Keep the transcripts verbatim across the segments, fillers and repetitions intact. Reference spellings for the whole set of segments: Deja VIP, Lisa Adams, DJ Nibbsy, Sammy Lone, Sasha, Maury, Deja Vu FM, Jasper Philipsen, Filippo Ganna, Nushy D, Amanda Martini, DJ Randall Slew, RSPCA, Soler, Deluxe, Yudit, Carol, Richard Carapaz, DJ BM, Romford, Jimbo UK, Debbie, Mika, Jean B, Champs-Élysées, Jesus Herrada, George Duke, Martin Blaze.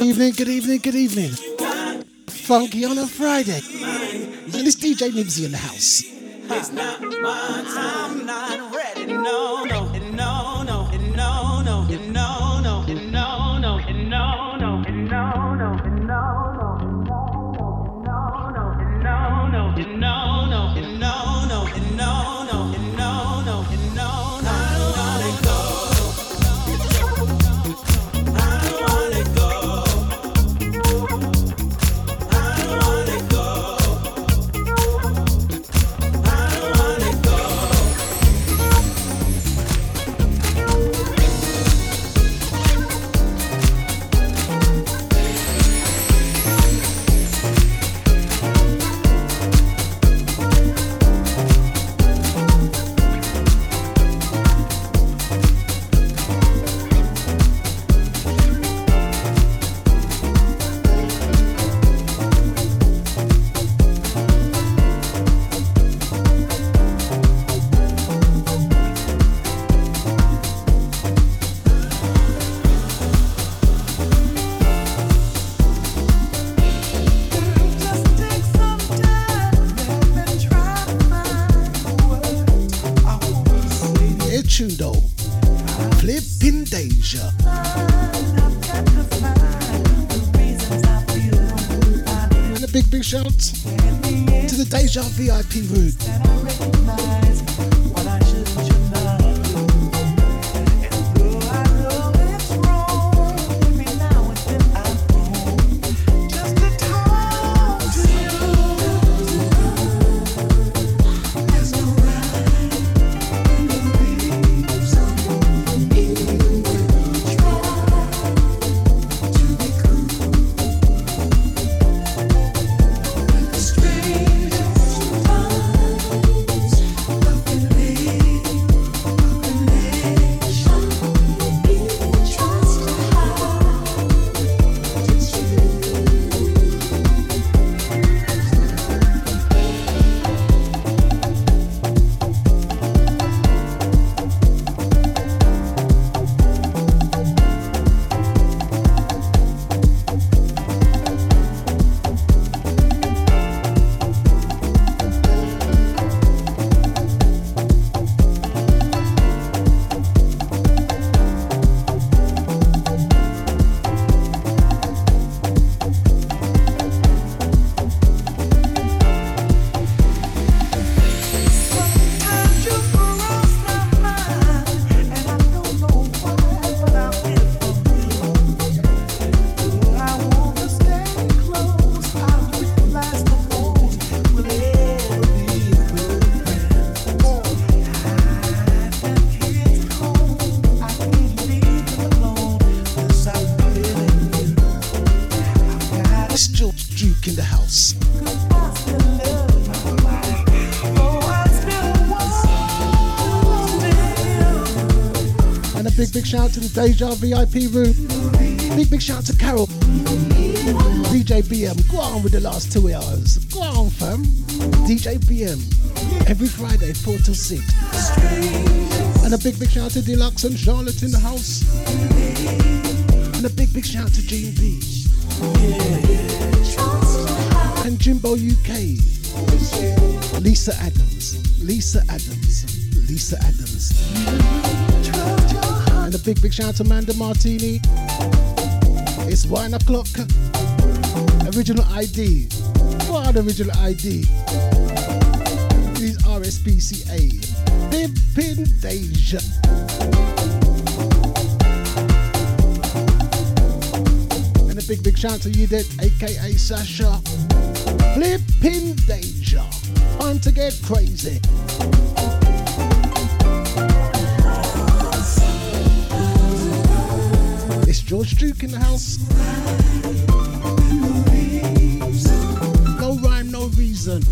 Evening, good evening, good evening. Funky on a Friday. And it's D J Nibbsy in the house. It's not my time, I'm not ready. No, no, no, no, no, no, no, no, no, no, no, no, no, no, no, no. Shout to the Deja V I P group. Shout out to the Deja V I P room. Big, big shout out to Carol. D J B M, go on with the last two hours. Go on, fam. D J B M, every Friday, four till six. And a big, big shout out to Deluxe and Charlotte in the house. And a big, big shout out to Jean B. And Jimbo U K. Lisa Adams, Lisa Adams, Lisa Adams. And a big, big shout out to Amanda Martini. It's one o'clock. Original I D. What an original I D. It is R S P C A. Pimpin' Deja. And a big, big shout out to Yudit, aka Sasha. Flippin' Deja. Time to get crazy. George Duke in the house. No rhyme, no reason.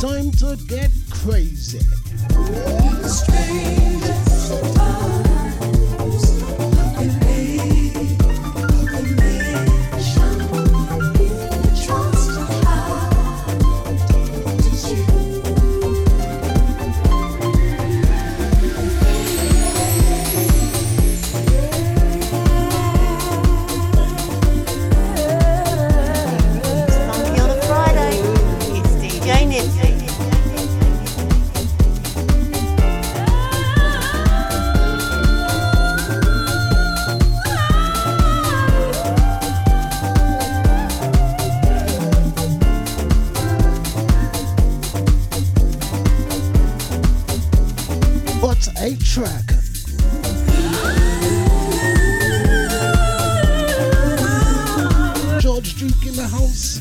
Time to get crazy. the house.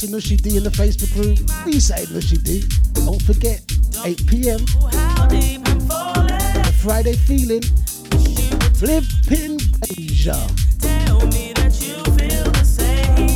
To Nushy D in the Facebook group. We say Nushy D. Don't forget, eight p.m. The Friday feeling. Flipping Asia. Reject.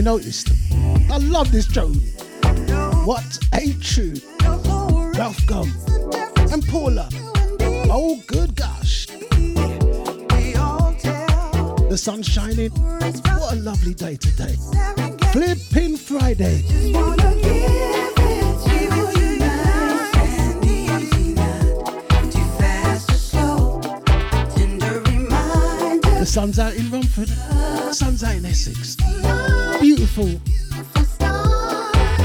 you noticed. I love this tune. What a tune. Ralph Gum and Paula. Oh, good gosh. The sun's shining. What a lovely day today. Flipping Friday. The sun's out in Romford. The sun's out in Essex. Beautiful.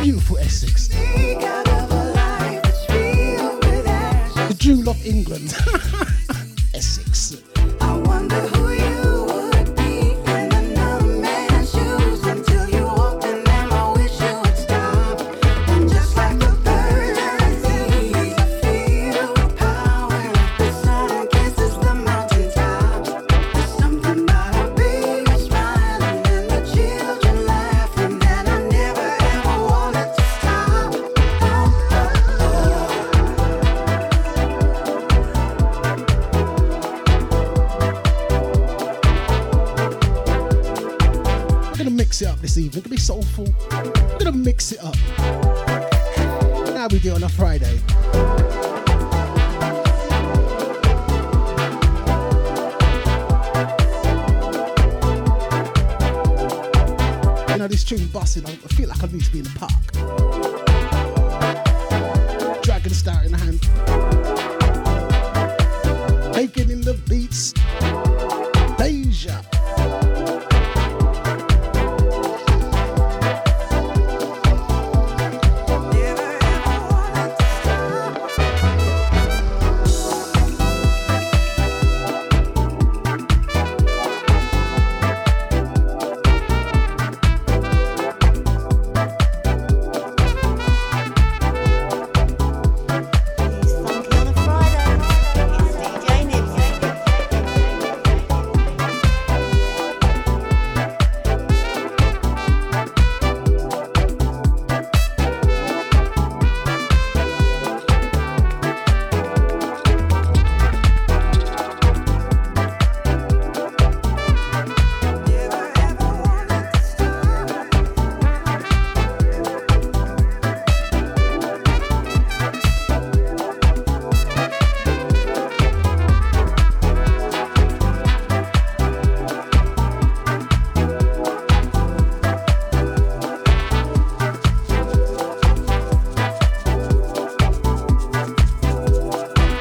Beautiful Essex. The jewel of England. Essex. I wonder who you would be when the numb man's shoes until you walked in them. I wish you would stop. And just like the bird I see, I feel the power of the sun kisses the mountain tops. There's something about a big smile and then the children laugh and then I never ever wanted to stop. Oh, oh, oh. I'm gonna mix it up this evening. Gonna be soulful. I'm gonna mix it up. Now we do it on a Friday. You know, this tune bussing, I I feel like I need to be in the park. Dragon star in the hand. Taking in the beats. Deja. It's Funky on a Friday. It's D J Nibbsy. Never ever wanted to stop. I just wanna give it, give it to you now. Too fast or slow, tender reminder.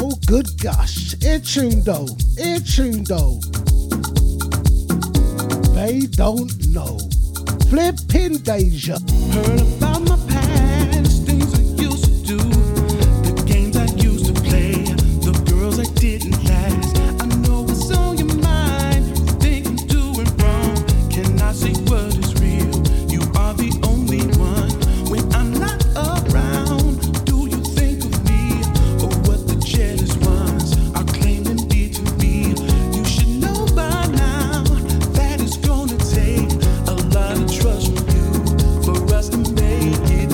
Oh, good gosh. Ear tuned though. Ear tuned though. They don't know. Flipping Deja. Heard about my past, things I used to do, the games I used to play, the girls I didn't last. I know what's on your mind, you think I'm doing wrong. Can I see what is real? You are the only one. When I'm not around, do you think of me or what the jealous ones are claiming me to be? You should know by now that it's gonna take a lot of trust from you for us to make it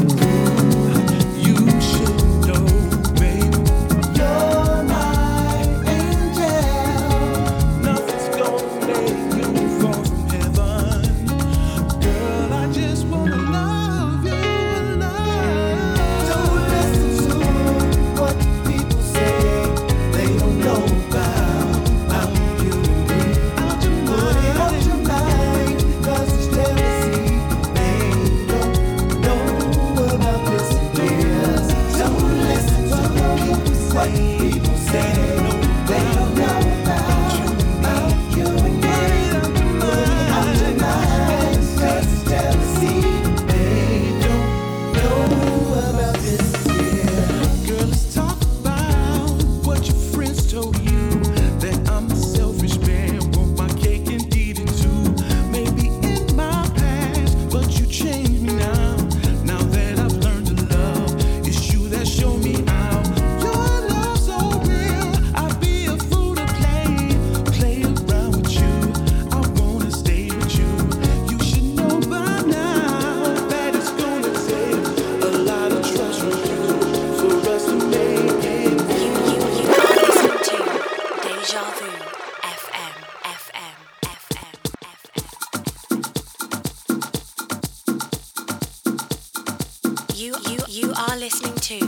You are listening to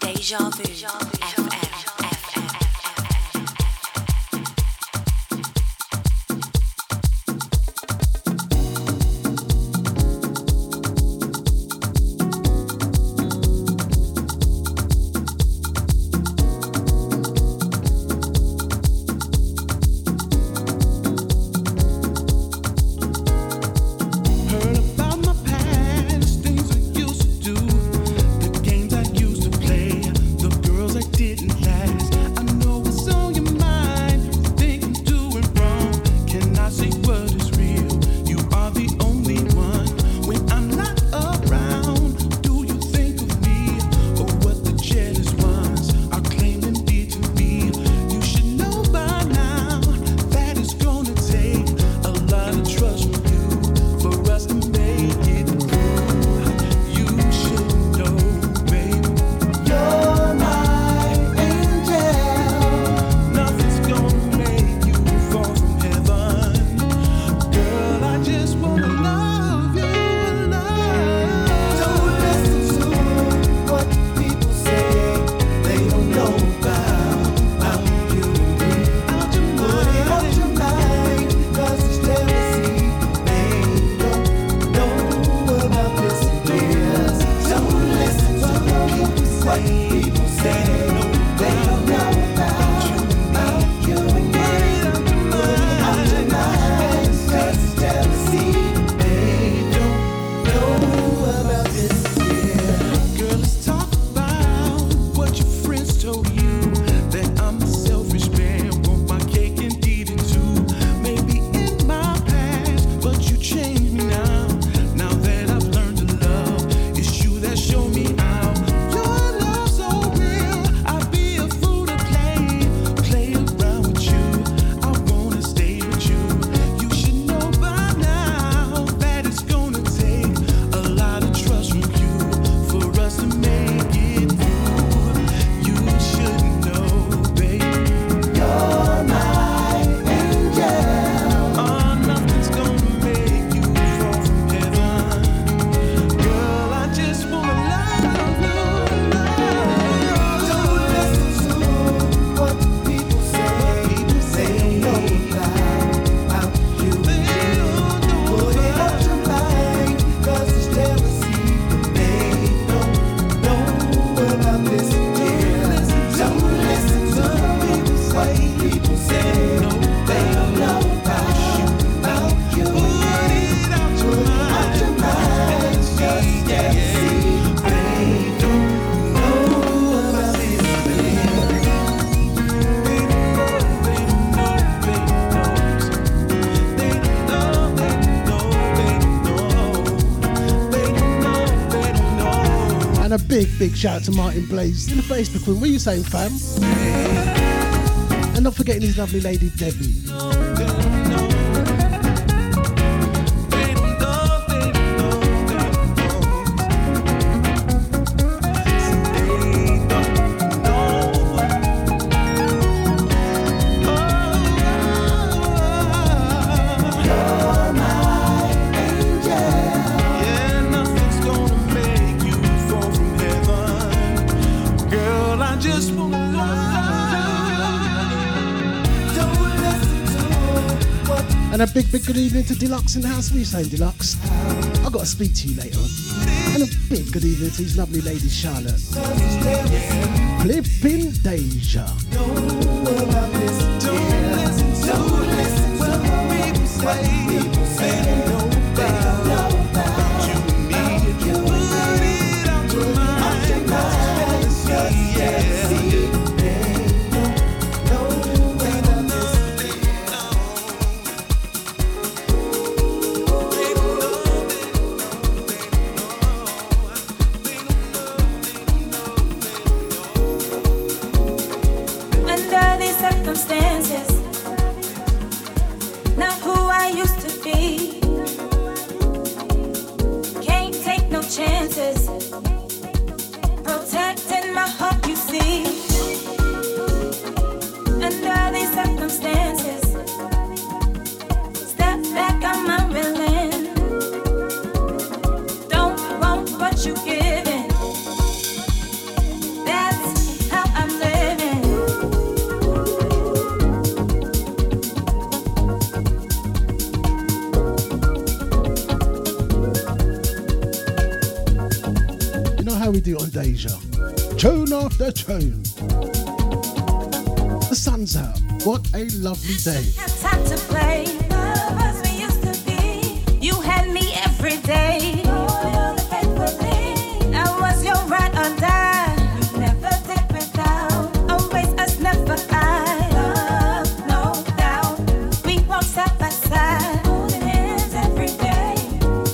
Deja Vu F M. Big, big shout out to Martin Blaze in the Facebook room. What are you saying, fam? And not forgetting his lovely lady, Debbie. Big, big good evening to Deluxe in the house. What are you saying, Deluxe? I've got to speak to you later on. And a big good evening to his lovely lady, Charlotte. Flipping Deja. Circumstances, not who I used to be. Deja. Tune after tune. The sun's out. What a lovely day. Had time to play. Love as we used to be. You had me every day. Oh, the paper thing. I was your ride or die. You never did without. Always us, never I. Love, no doubt. We walked side by side. Holding hands every day.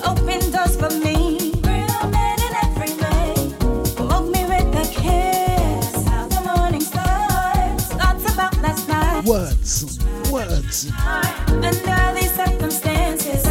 Open doors for me. Real men in every way. Woke me with a kiss. How the morning starts. Thoughts about last night. Words. Words. Under these circumstances.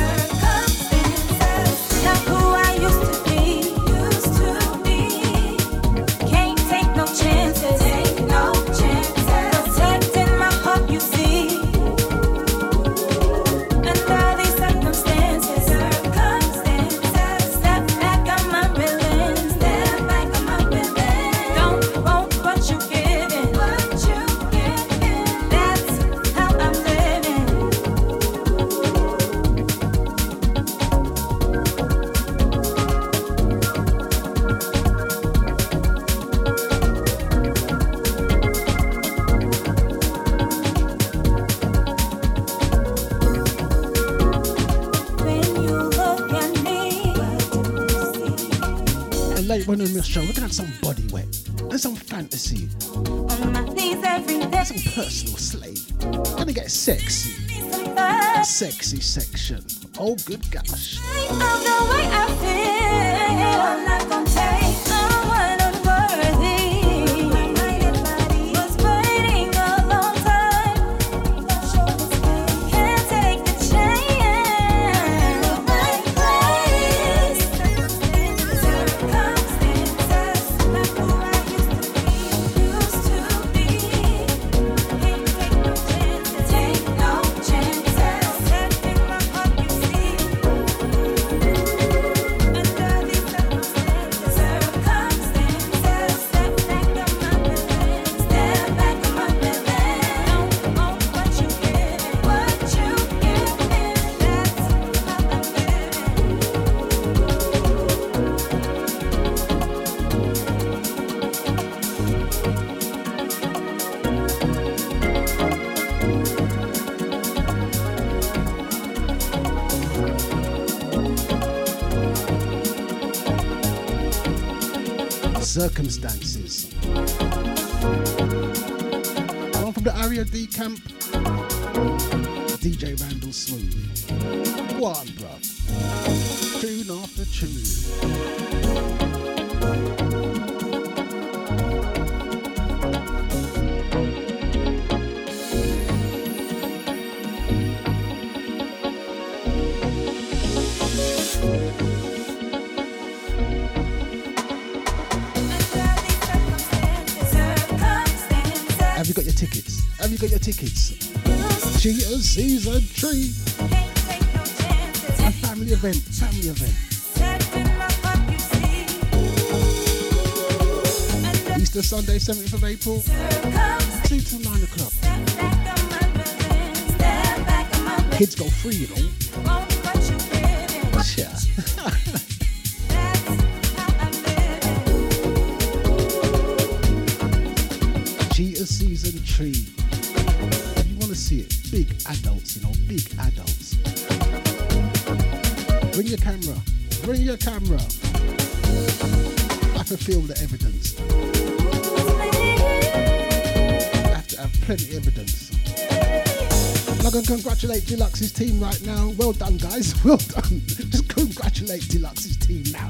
When on this show, we're gonna have some body wet and some fantasy. On my knees every day. Some personal slave. We're gonna get sexy. A sexy section. Oh, good gosh. I love the way I feel. I'm not gonna take someone unworthy. My mind and body was waiting a long time. Can't take the chance. You're my place. Circumstances. One from the Aria D camp, D J Randall Slew. One, bruv. Tune after tune. Have you got your tickets? Have you got your tickets? Cheetah season tree. A family event, family event. Easter Sunday, seventeenth of April. Two till nine o'clock. Kids go free, you know. Yeah. Season tree. If you want to see it, big adults, you know, big adults. Bring your camera, bring your camera. I can film the evidence. I have to have plenty of evidence. I'm going to congratulate Deluxe's team right now. Well done, guys, well done. Just congratulate Deluxe's team now.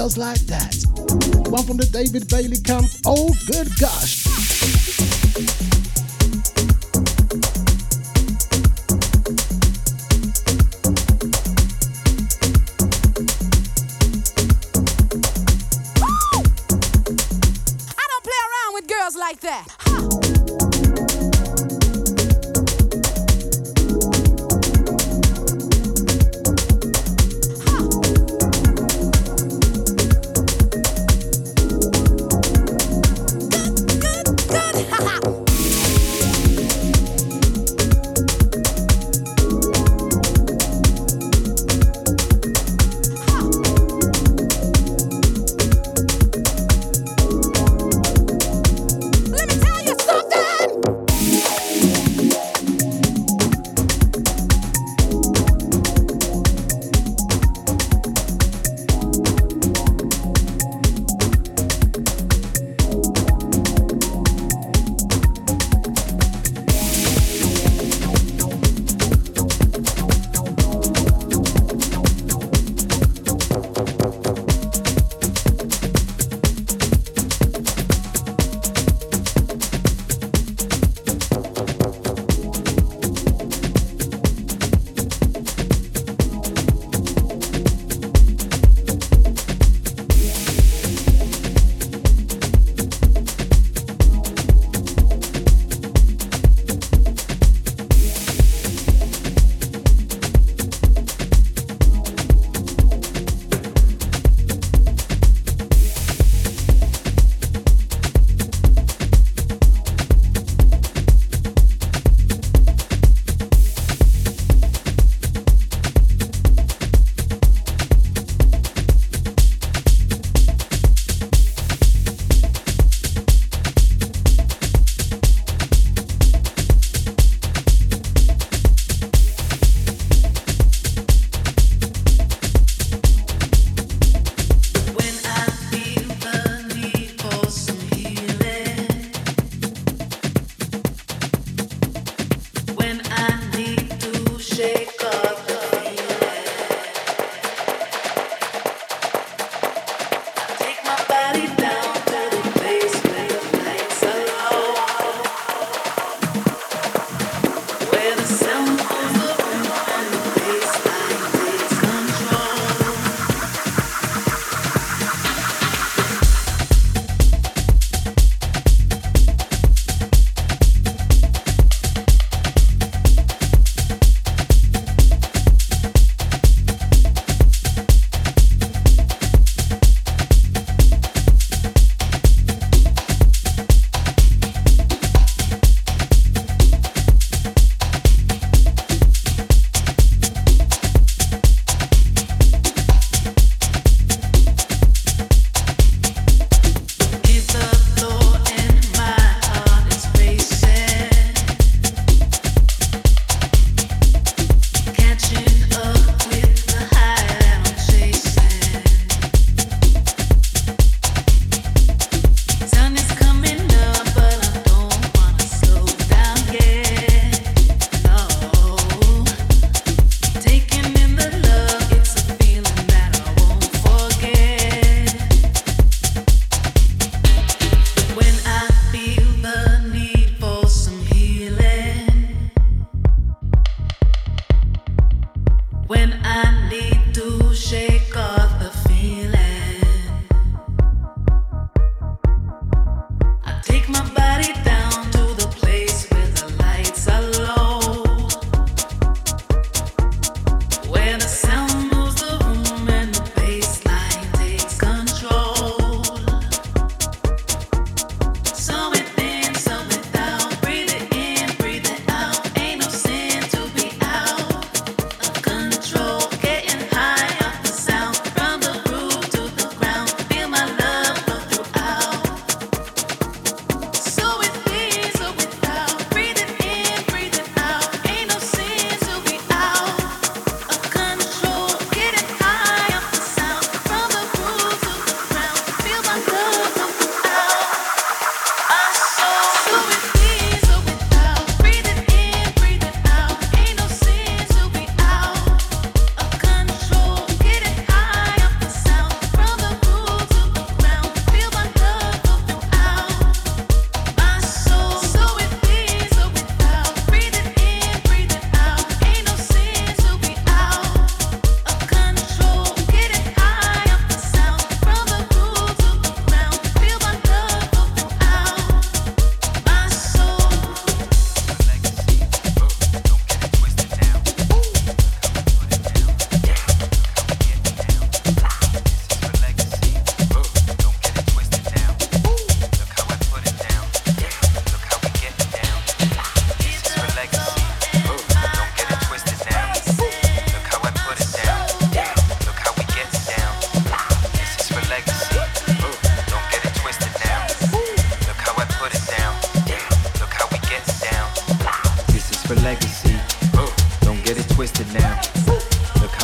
girls like that. One from the David Bailey camp. Oh, good gosh. Woo! I don't play around with girls like that.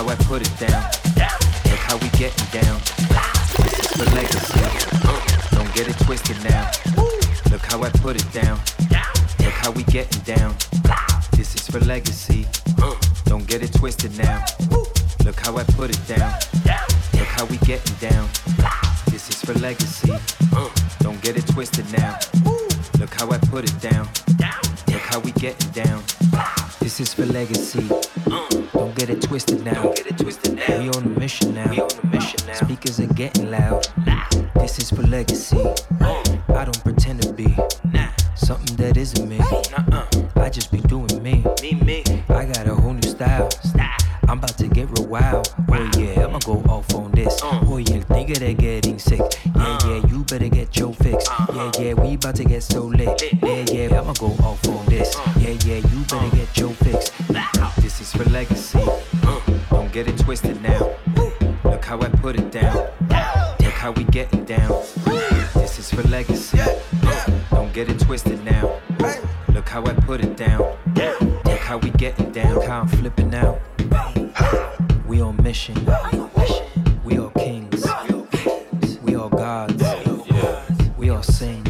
how I put it down. Look how we getting down. This is for legacy. Don't get it twisted now. Look how I put it down. Look how we getting down. This is for legacy. Don't get it twisted now. Look how I put it down. Look how we getting down. This is for legacy. Don't get it twisted now. Look how I put it down. Look how we getting down. This is for legacy. Don't get it twisted now. We on a mission now. Speakers are getting loud. This is for legacy. I don't pretend to be something that isn't me. I just be doing me. I got a whole new style. I'm about to get real wild. Oh yeah, I'ma go off on this. Oh yeah, nigga, they're getting sick. Yeah, yeah, you better get your fix. Yeah, yeah, we about to get so lit. Yeah, yeah, I'ma go off on this. Yeah, yeah, you better get your fix. This is for legacy. Don't get it twisted now. Look how I put it down. Look how we getting down. This is for legacy. Don't get it twisted now. Look how I put it down. Look how we getting down. Look how I'm flipping out. We on mission. We all kings. We all gods. We all sing.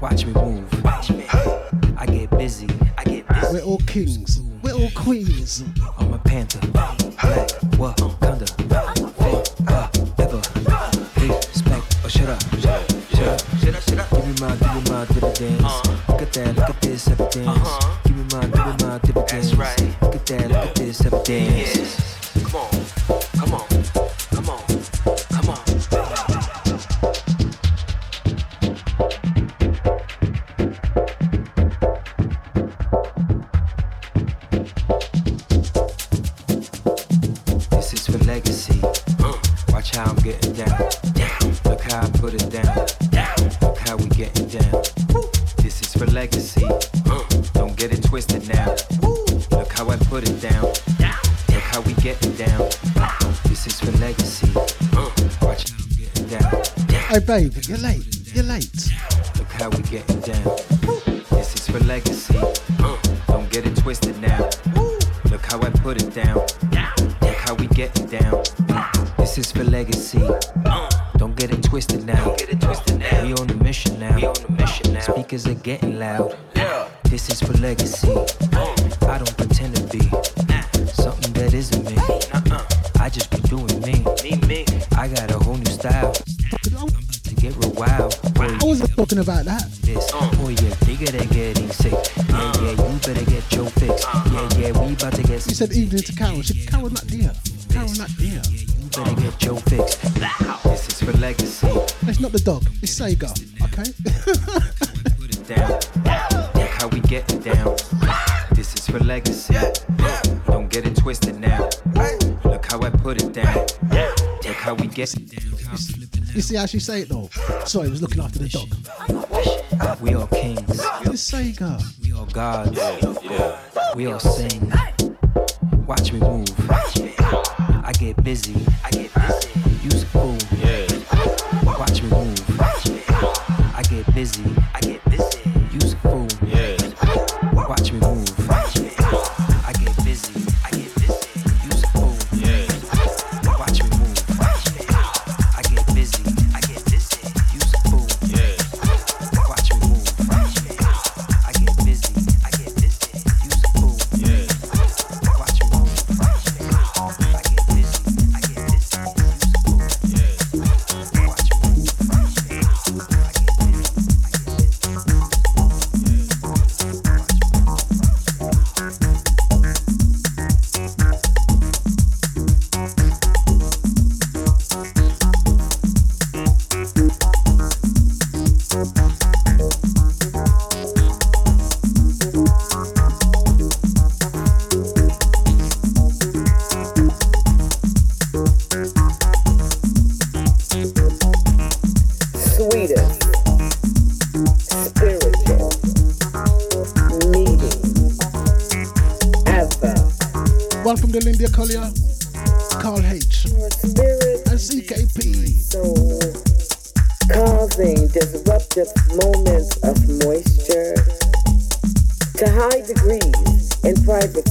Watch me move. I get busy. I get busy. We're all kings. We're all queens. I'm a panther. Black. What? Wakanda. Ever. Respect. Oh, shut up. Shut up. Shut up. Give me my, give me my dividends. Look at that. Look at this. Everything's. Give me my, give me my dividends. That's right. Look at this, have a dance. Yes. Come on, come on, come on, come on. This is for legacy. Watch how I'm getting down. Look how I put it down. Look how we getting down. This is for legacy. Don't get it twisted now. How I put it down. Look how we getting down. This is for legacy. Watch how I'm getting down. Hey babe, you're late. You're late. Look how we getting down. This is for legacy. Don't get it twisted now. Look how I put it down. Look how we getting down. This is for legacy. Don't get it twisted now. We on a mission now. Speakers are getting loud. This is for legacy. I don't pretend to be something that isn't me. I just be doing me. I got a whole new style. I'm about to get real wild. I wasn't talking about that. This. Oh yeah, nigga, they're getting sick. Yeah, yeah, you better get your fix. Yeah, yeah, we about to get sick. You said evening to Carol. She, Carol, not dear. Carol, not dear. Yeah, you better get your fix. This is for legacy. It's not the dog. It's Sega. Okay. Put it down. Look how we getting down. This is for legacy. Don't get it twisted now. Look how I put it down. Look how we get it down. You see how she say it though? Sorry, I was looking after the dog. We are kings. This Sega. We are gods. We all sing. Watch me move. I get busy. I get busy. Use a fool. Watch me move. I get busy. I get busy. Use a fool. Watch me move.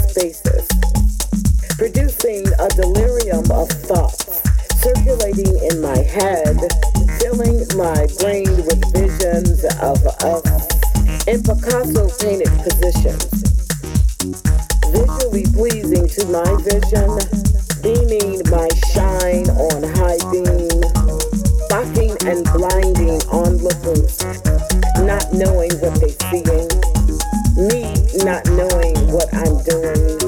Spaces producing a delirium of thoughts circulating in my head, filling my brain with visions of us in Picasso-painted positions, visually pleasing to my vision, beaming my shine on high beam, mocking and blinding onlookers, not knowing what they're seeing, me not knowing what I'm doing,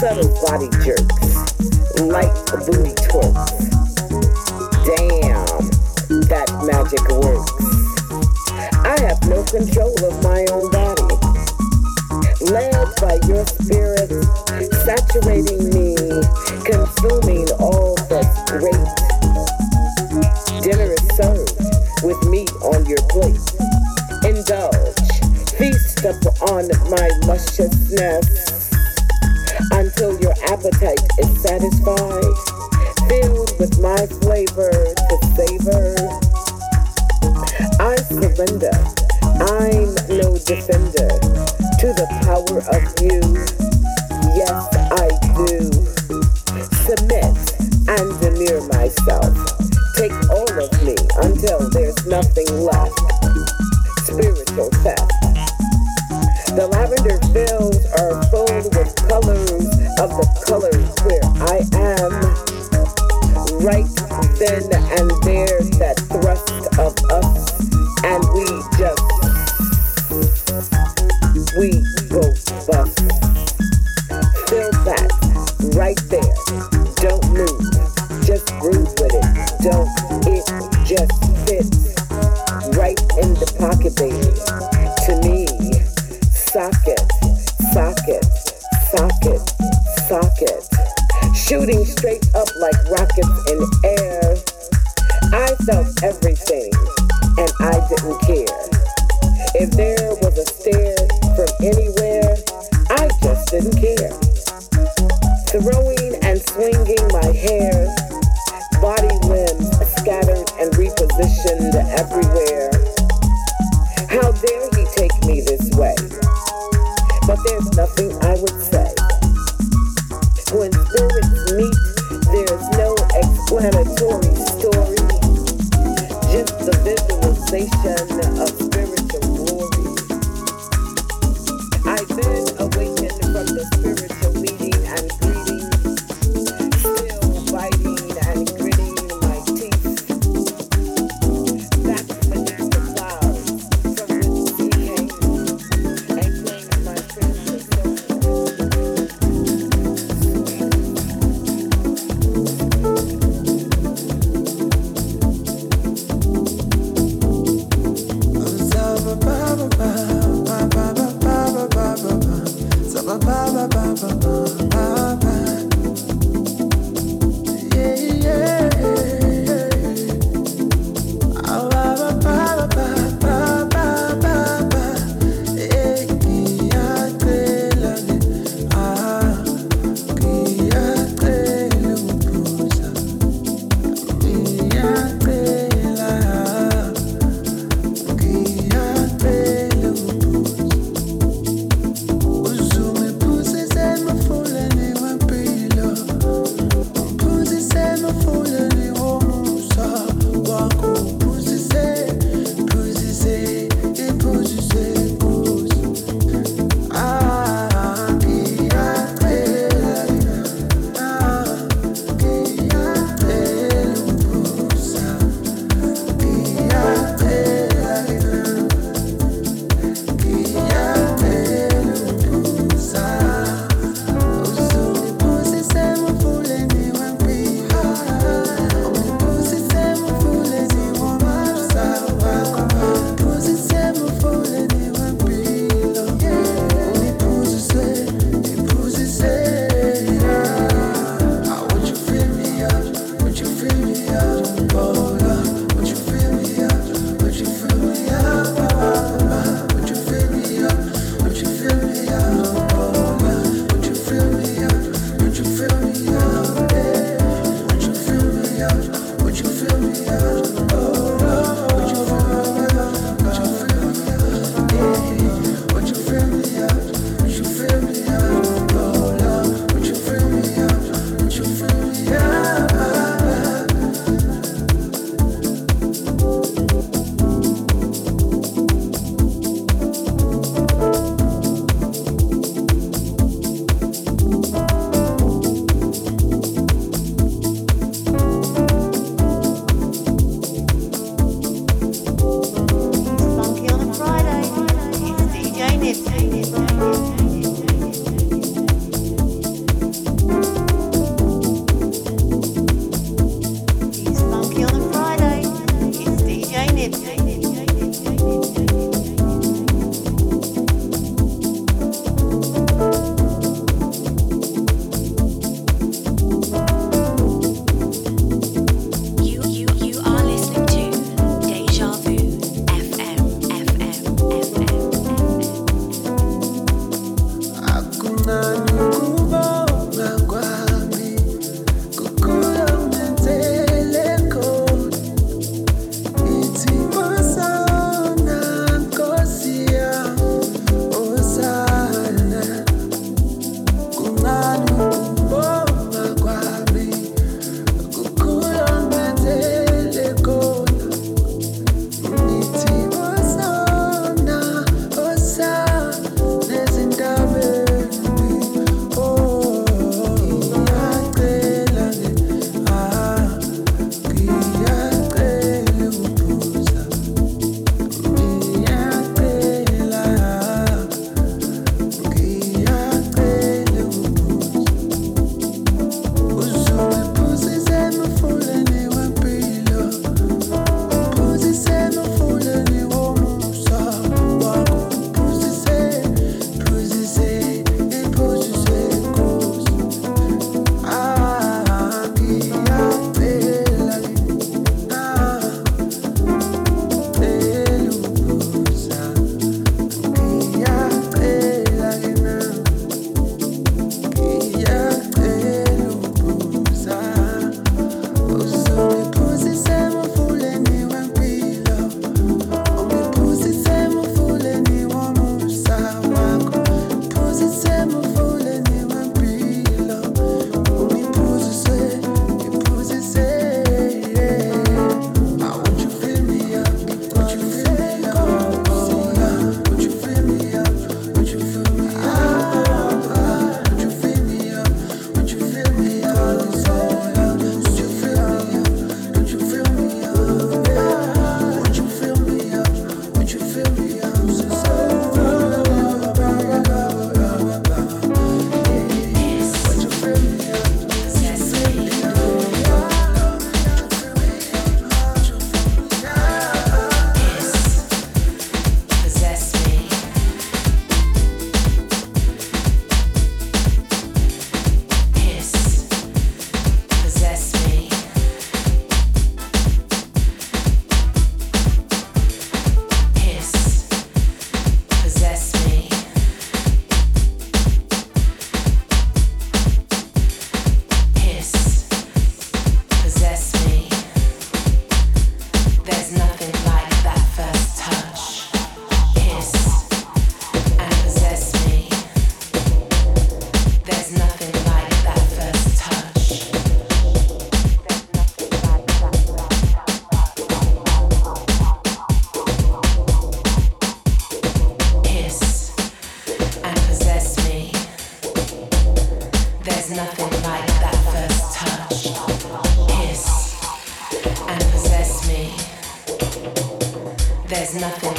subtle body jerks, light booty twerks, damn, that magic works. I have no control of my own body, led by your spirit, saturating me, consuming all that's great. Dinner is served with meat on your plate. Indulge, feast upon my lusciousness until your appetite is satisfied, filled with my flavor to savor. I surrender, I'm no defender to the power of you. Yes, I do. Submit and demure myself. Take all of me until there's nothing left. Spiritual theft. The lavender fields are filled with colors of the colors where I am. Right then and there, that thrust of us, and we just, we go bust. Feel that right there. Don't move, just groove with it. Don't it just fits right in the pocket, baby? To me, socket, socket, socket, socket. Shooting straight up like rockets in air. I felt everything, and I didn't care. If there was a stare from anywhere, I just didn't care. Throwing and swinging my hair, body limbs scattered and repositioned everywhere. How dare he take me this way? But there's nothing I would say. When spirits meet, there's no explanatory story. Just the visualization of spiritual glory. I then awakened from the spiritual meeting and greeting, still biting and gritting my teeth. Back beneath the clouds from which he came and claimed my precious soul. I'm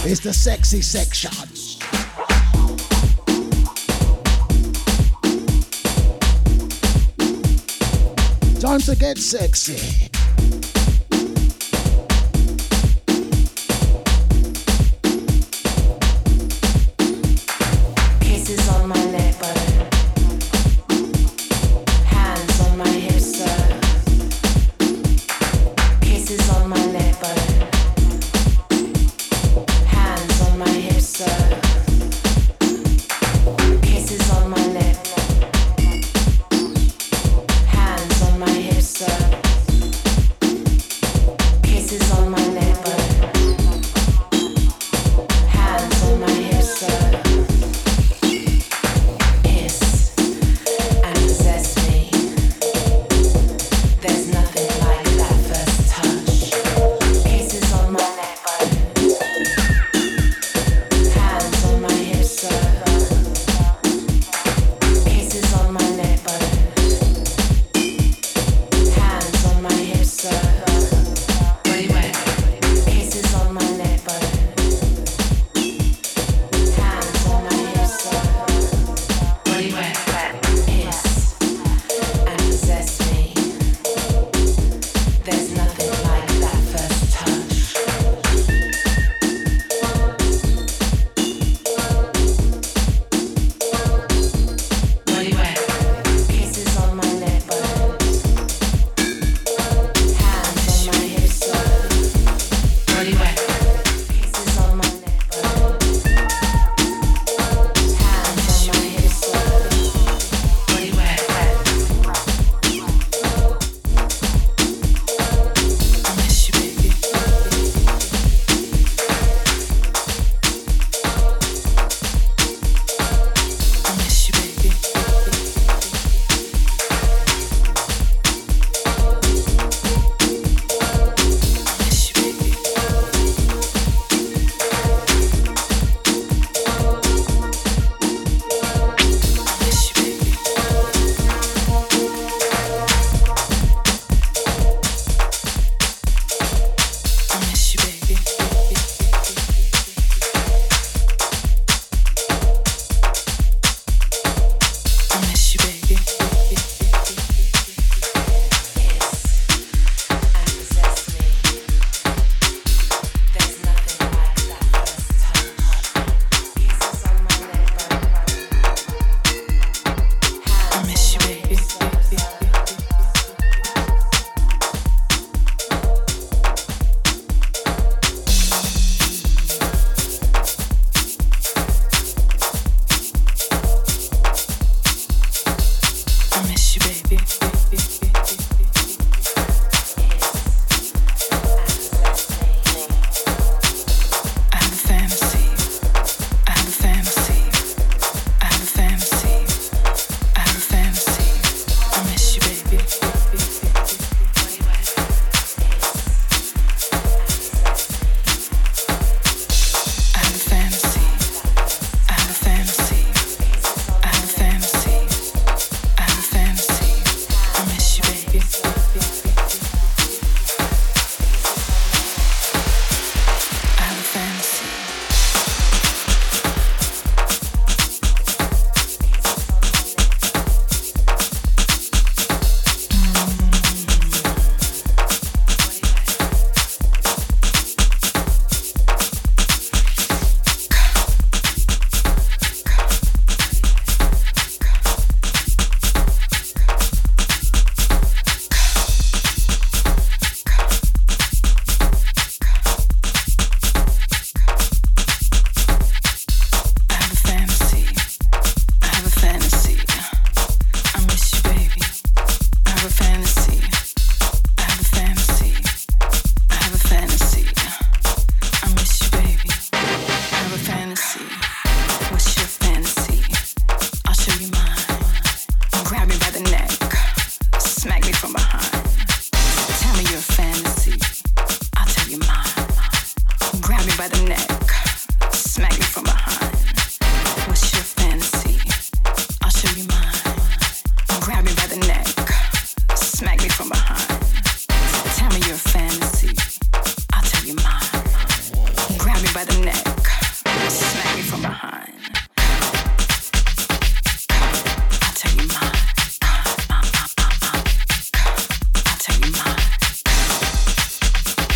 It's the sexy section. Time to get sexy.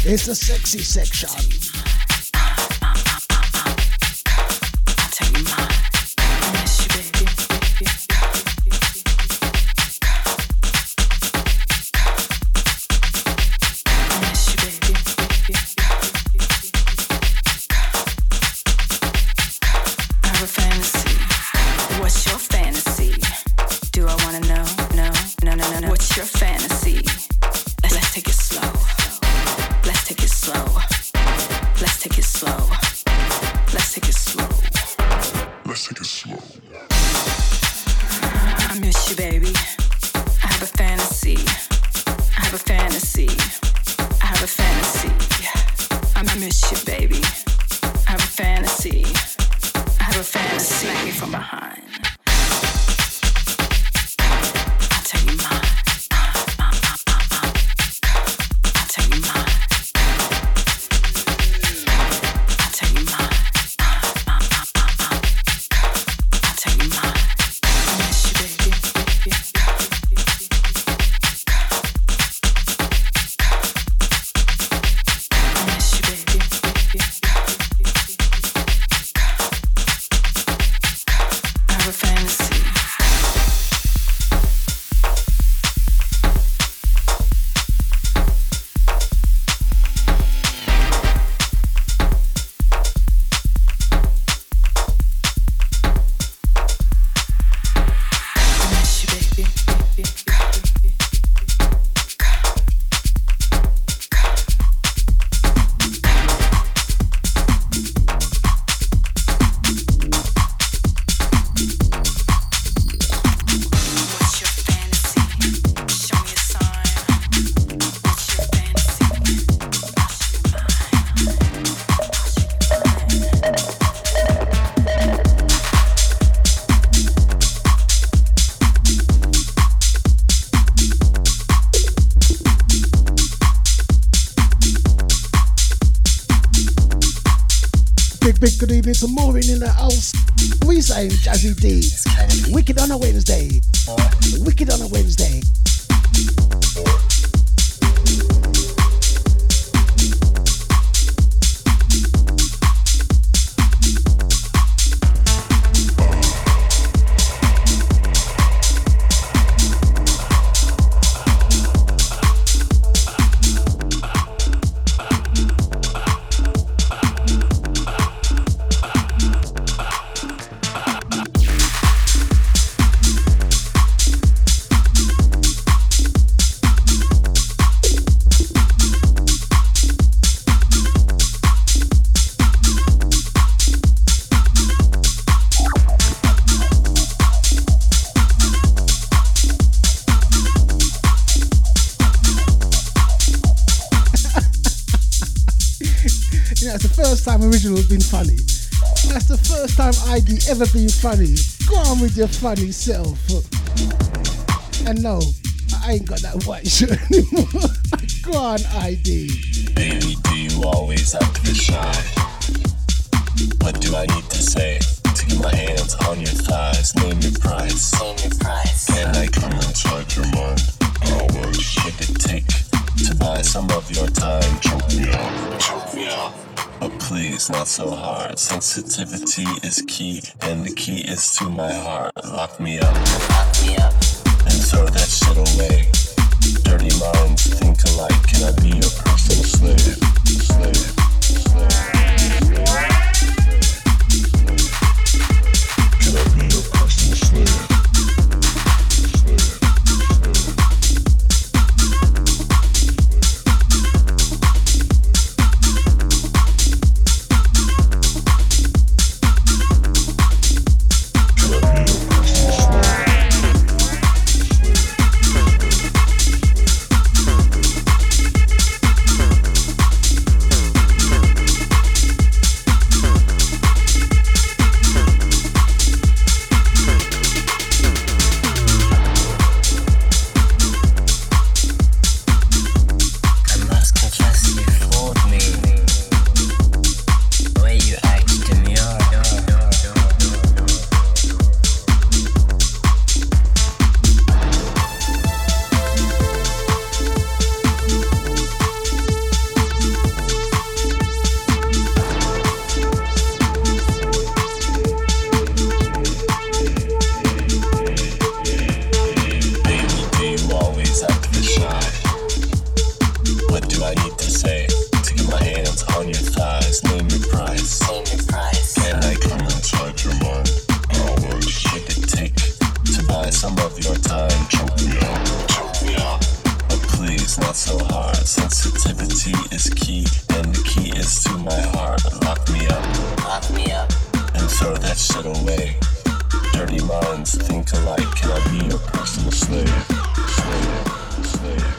It's the sexy section. Good evening to Maury in the house. We saying Jazzy D. Wicked on a Wednesday. Wicked on a Wednesday. Original been funny. That's the first time I D ever been funny. Go on with your funny self. And no, I ain't got that white shirt anymore. Go on, I D. Baby, do you always have to be shy? What do I need to say to get my hands on your thighs? Name your price. Name your price. Can I come inside your mind? How much would it take to buy some of your time? Choke me off. Choke me off. But please, not so hard. Sensitivity is key, and the key is to my heart. Lock me up, lock me up, and throw that shit away. Dirty minds think alike. Can I be your personal slave? Slave, slave, slave. Can I be your personal slave? it's not so hard. Sensitivity is key, and the key is to my heart. Lock me up, lock me up, and throw that shit away. Dirty minds think alike. Can I be your personal slave? Slave, slave.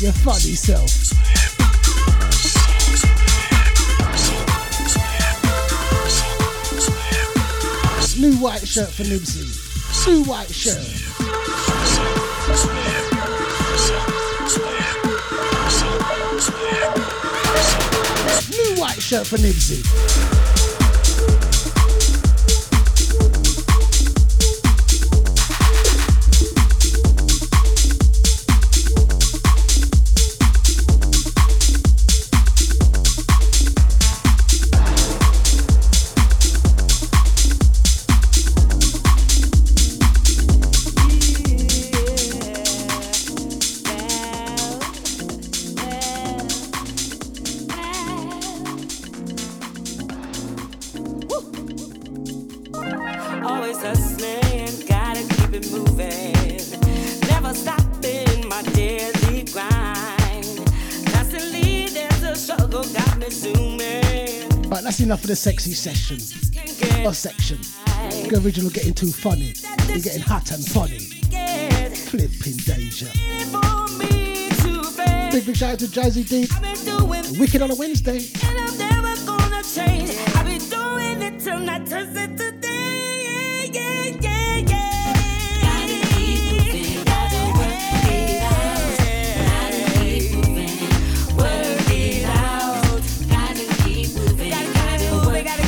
Your funny self. Blue white shirt for Nibbsy. Blue white shirt. Blue white shirt for Nibbsy. For the sexy session or section, the original getting too funny, you're getting hot and funny. Flipping danger. Big big shout out to Jazzy D. Wicked on a Wednesday. And I'm never gonna change. I've been doing it till night turns into day. Yeah, yeah, yeah. Gotta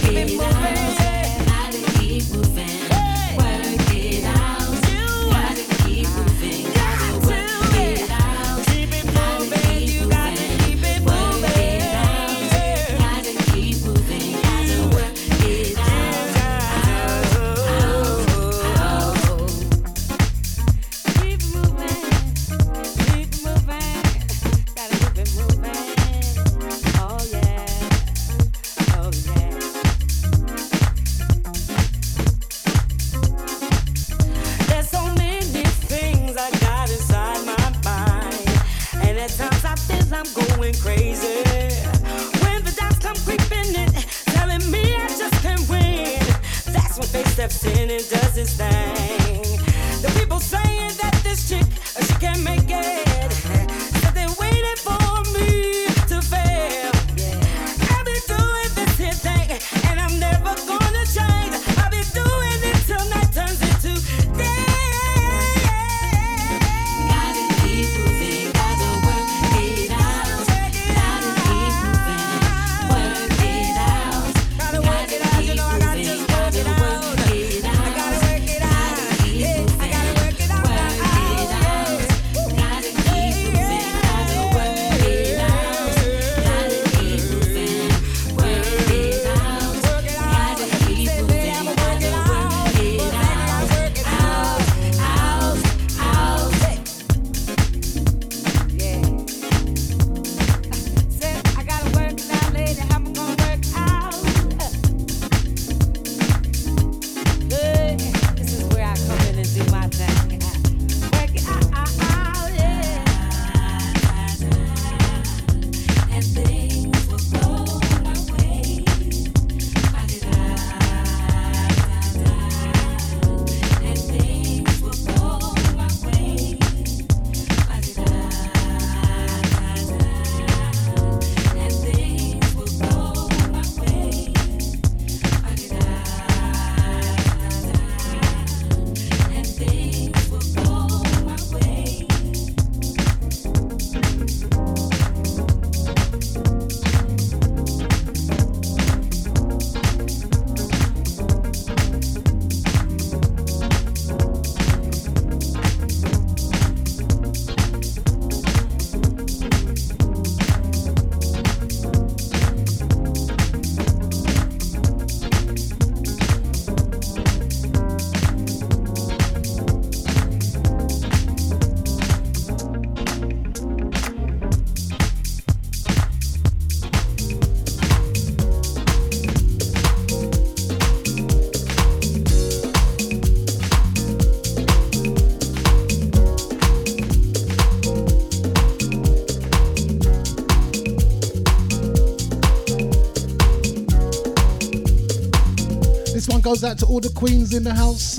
This one goes out to all the queens in the house.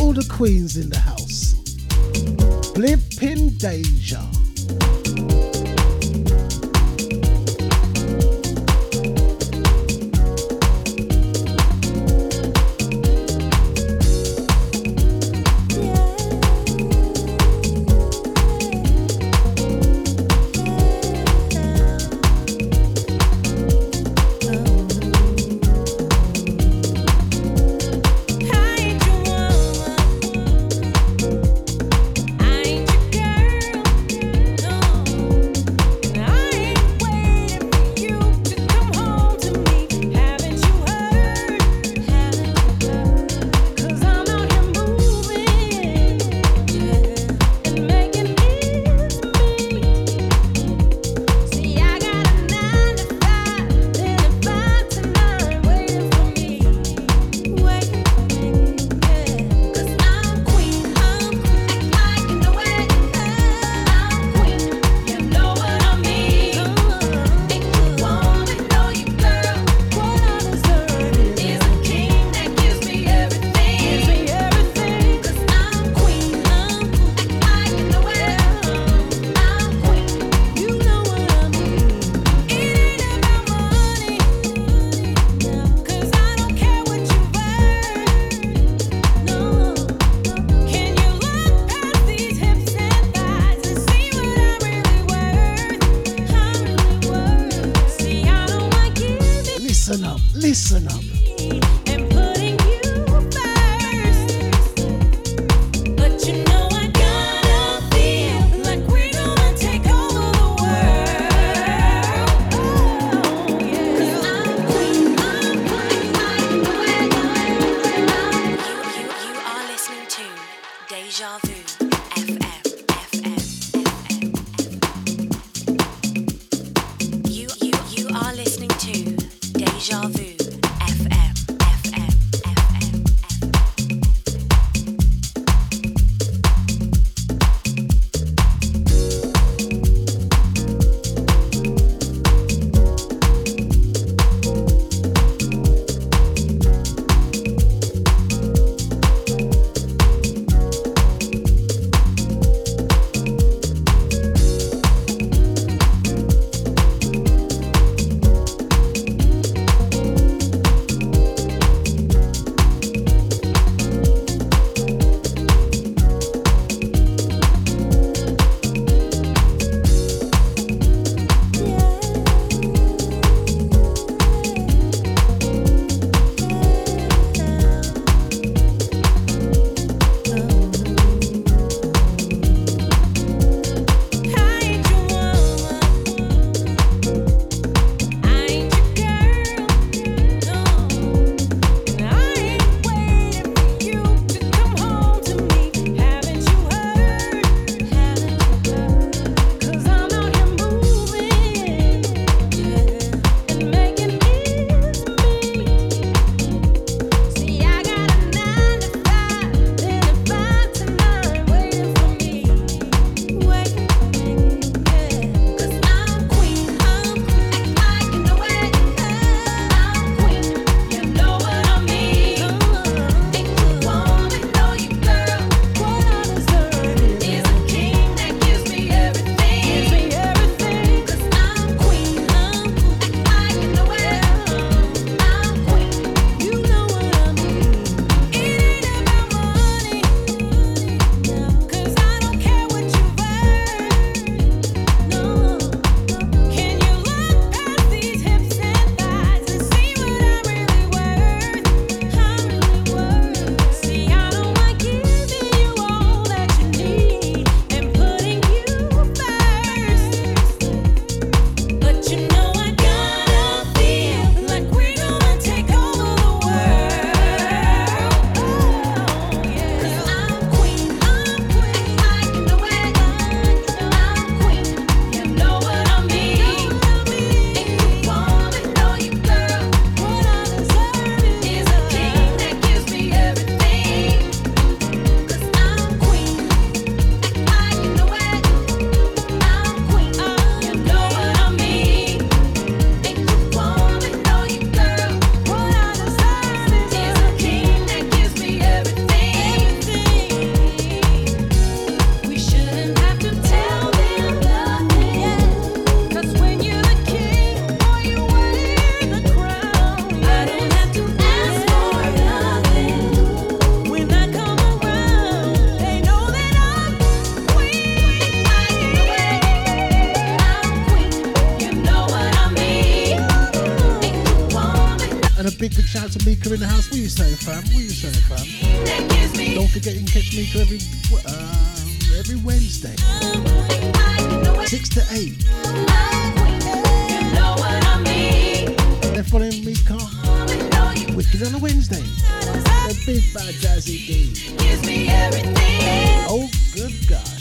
All the queens in the house. Blippin' Deja. Big, big shout out to Mika in the house. What you saying, fam? What you saying, fam? Don't forget you can catch Mika every, uh, every Wednesday. six to eight. They're following Mika. Wicked on a Wednesday. The big bad Jazzy D. Oh, good gosh.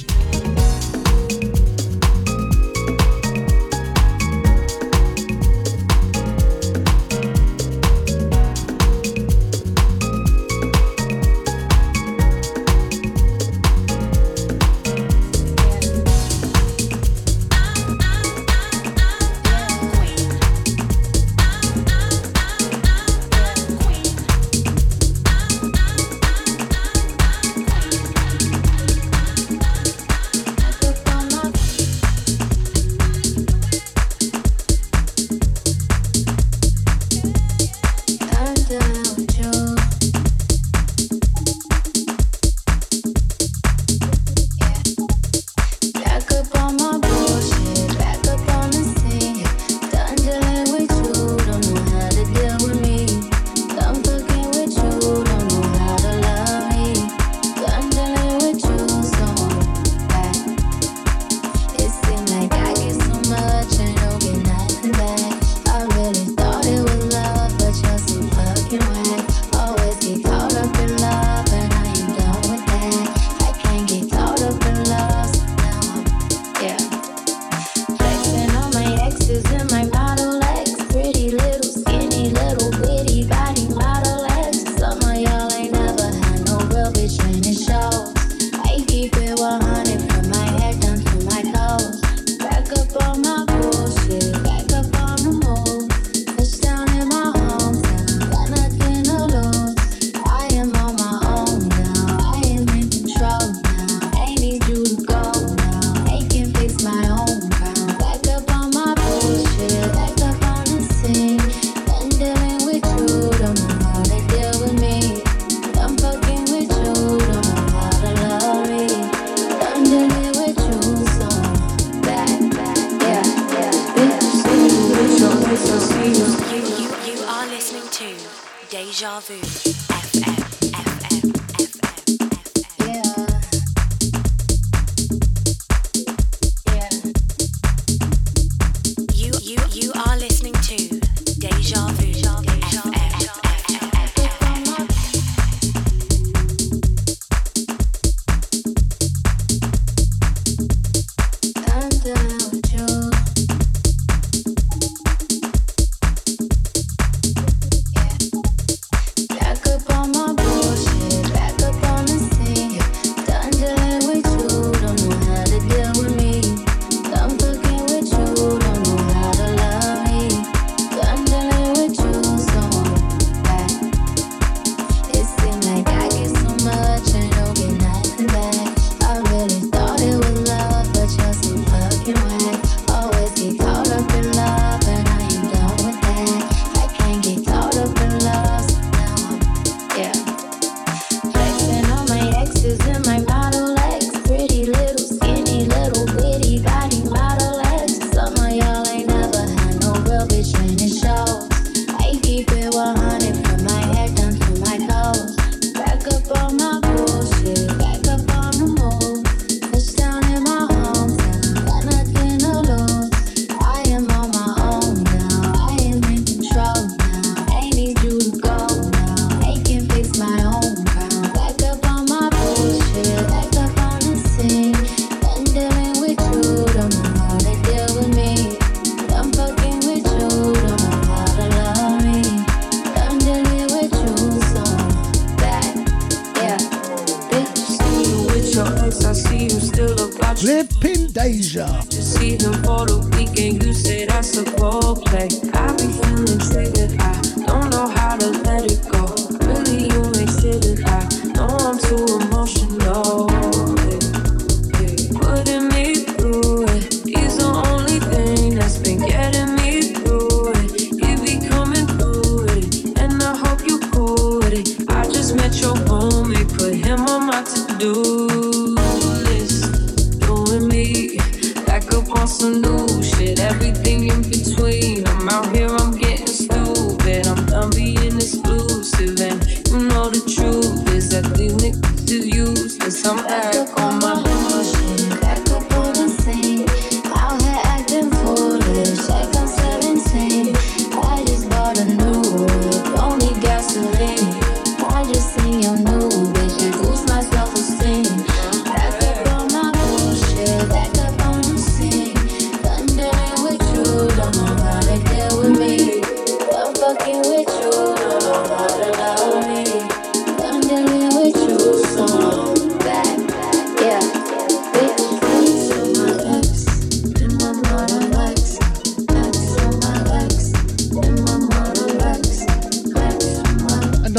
Solution.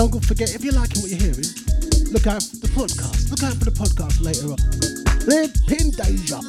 don't forget, if you're liking what you're hearing, look out for the podcast. Look out for the podcast later on. They're Pin Deja.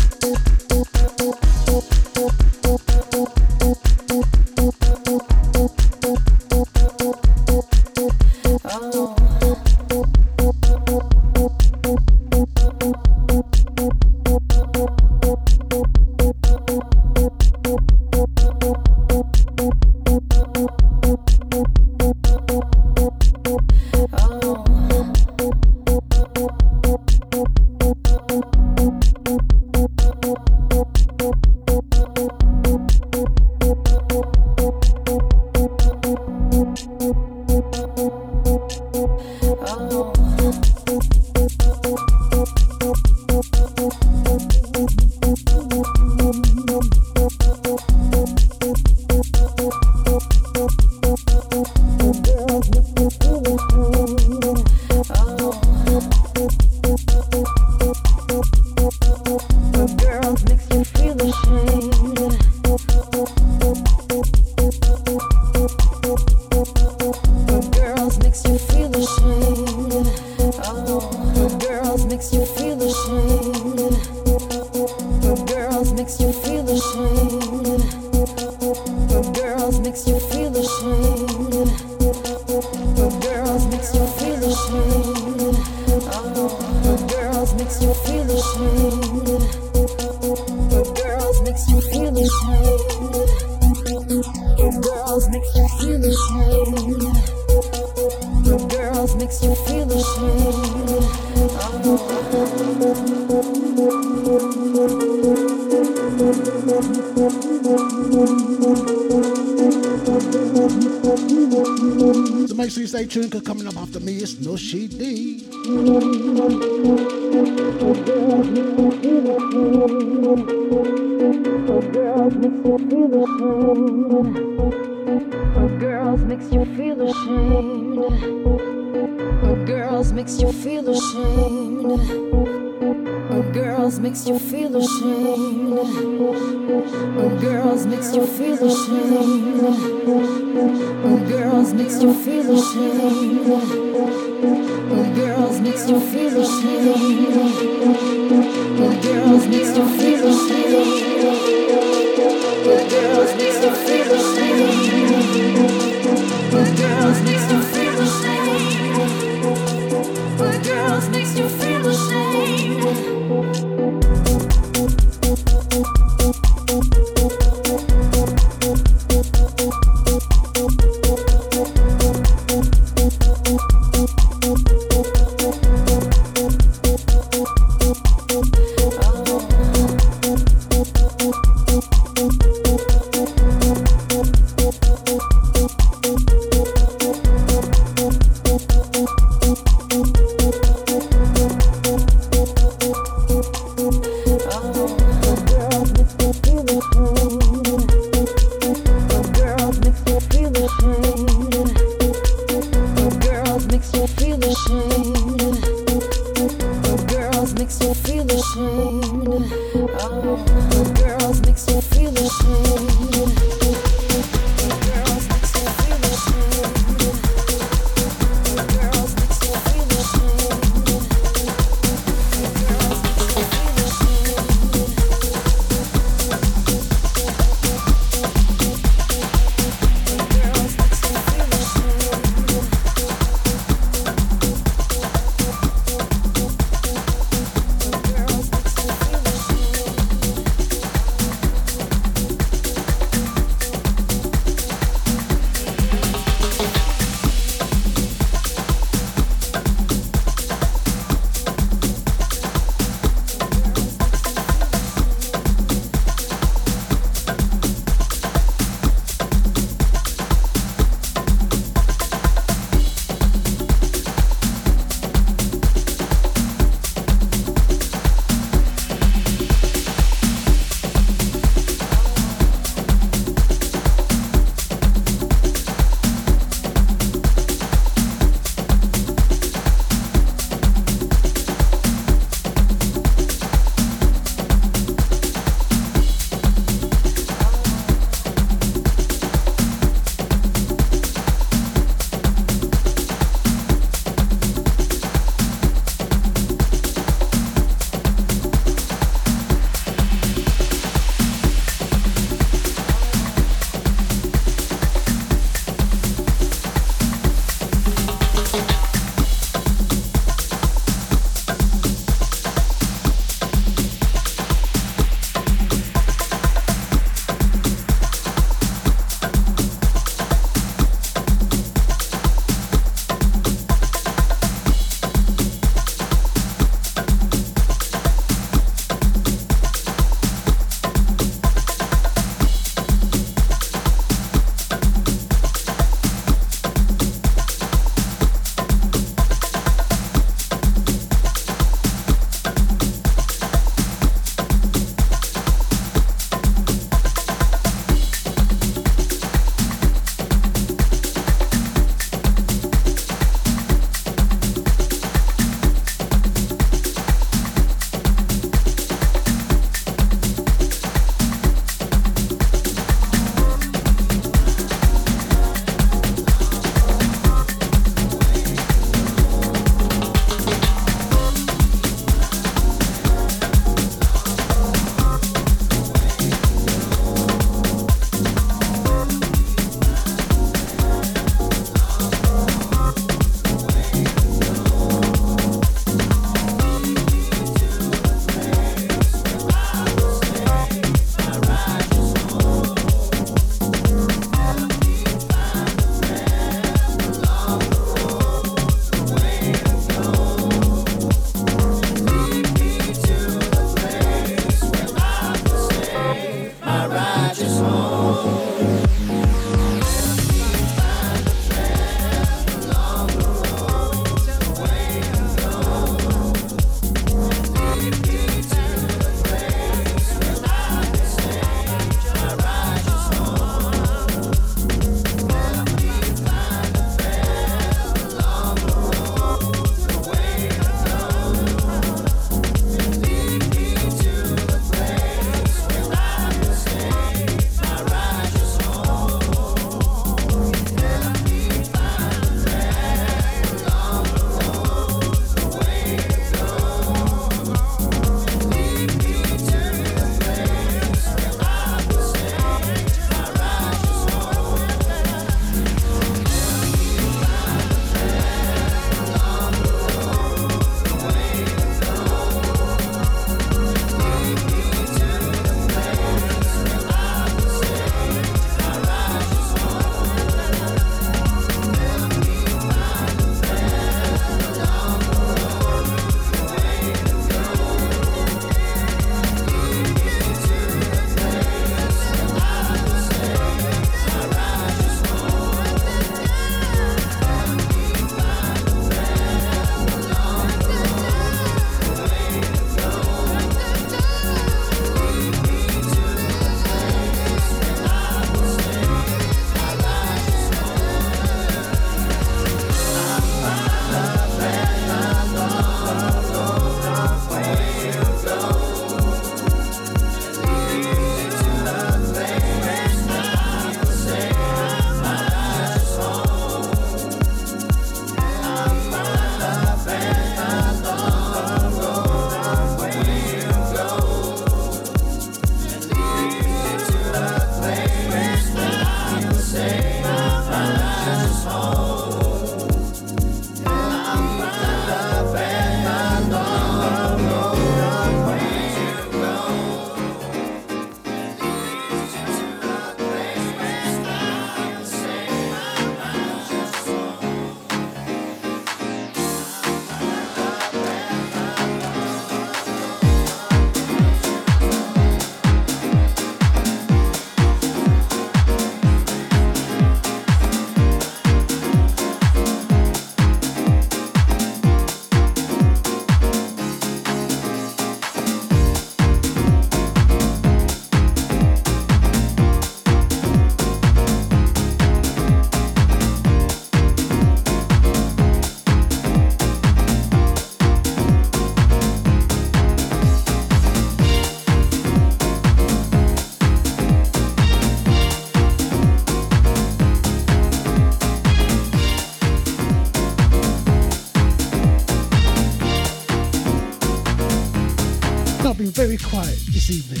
Very quiet this evening.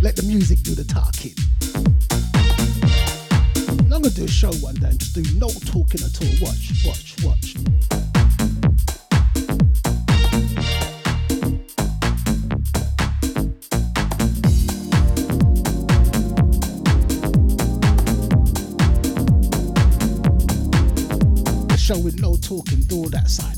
Let the music do the talking. And I'm gonna do a show one day and just do no talking at all. Watch, watch, watch. A show with no talking, do all that side.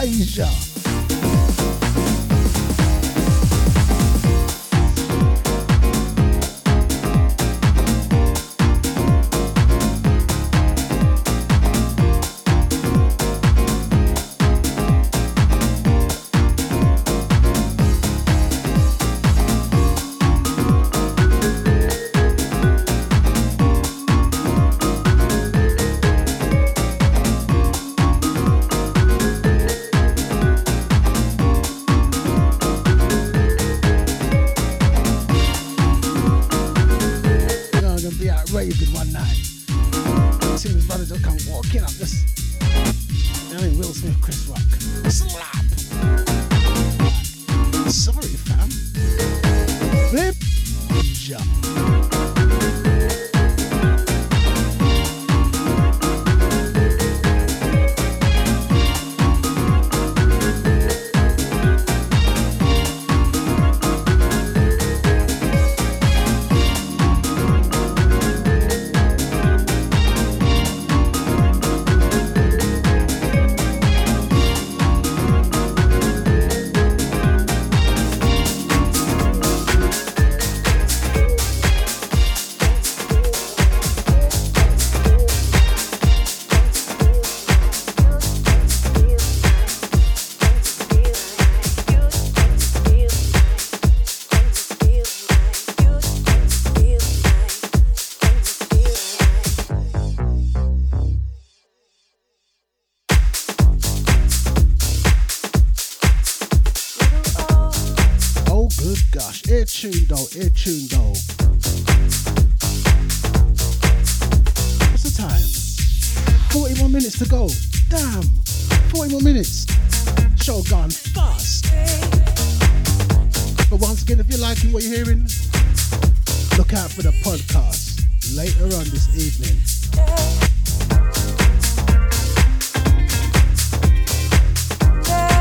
Deja. Tune though, ear tune though. What's the time? forty-one minutes to go. Damn, forty-one minutes. Show gone fast. But once again, if you're liking what you're hearing, look out for the podcast later on this evening. Baby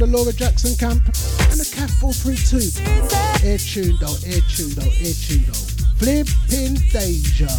the Laura Jackson camp and the Cat four three two. Air tune though, air tune though, air tune though. Flipping Deja.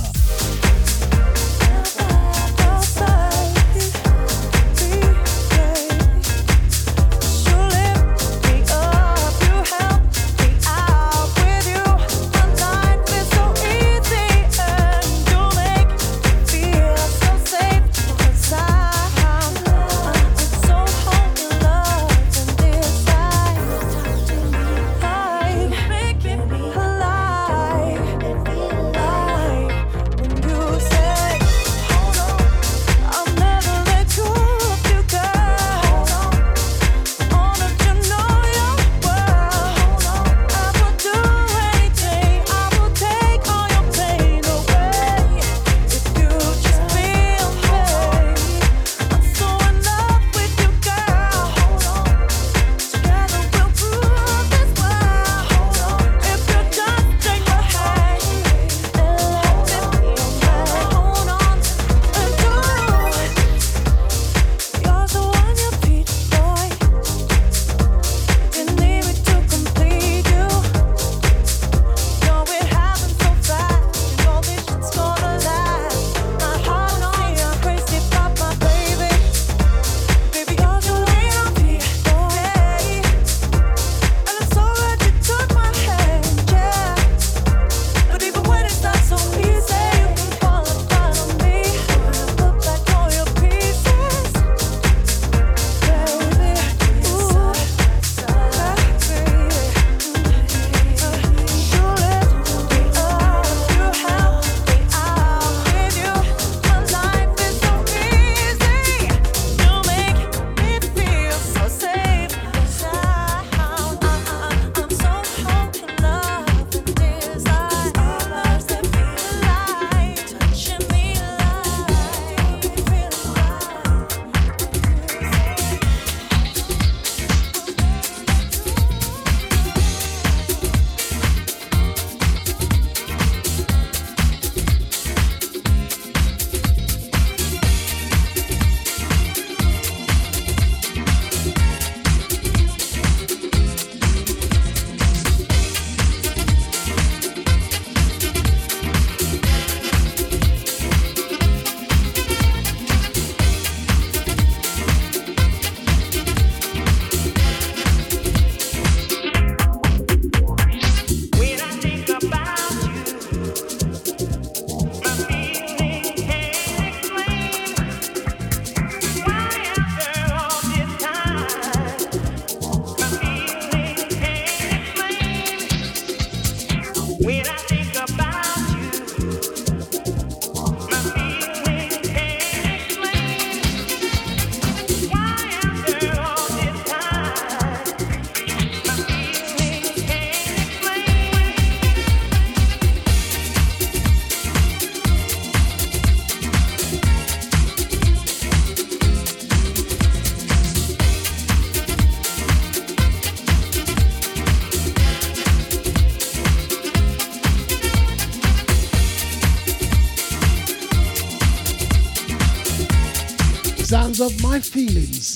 Sounds of my feelings.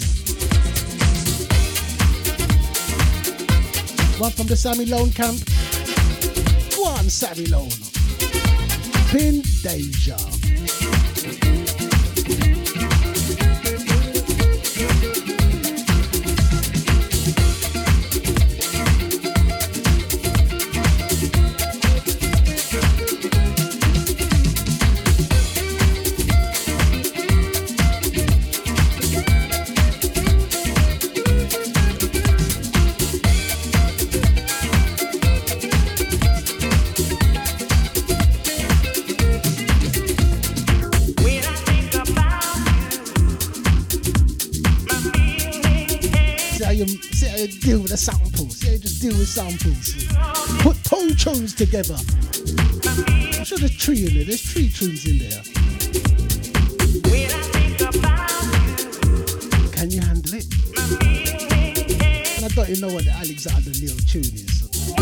One from the Sammy Lone camp. One Sammy Lone. Pin Deja. Deal with the samples, yeah, just deal with samples. Put whole tunes together. I'm sure there's three in there, there's three tunes in there. Can you handle it? And I don't even know what the Alexander Neil tune is.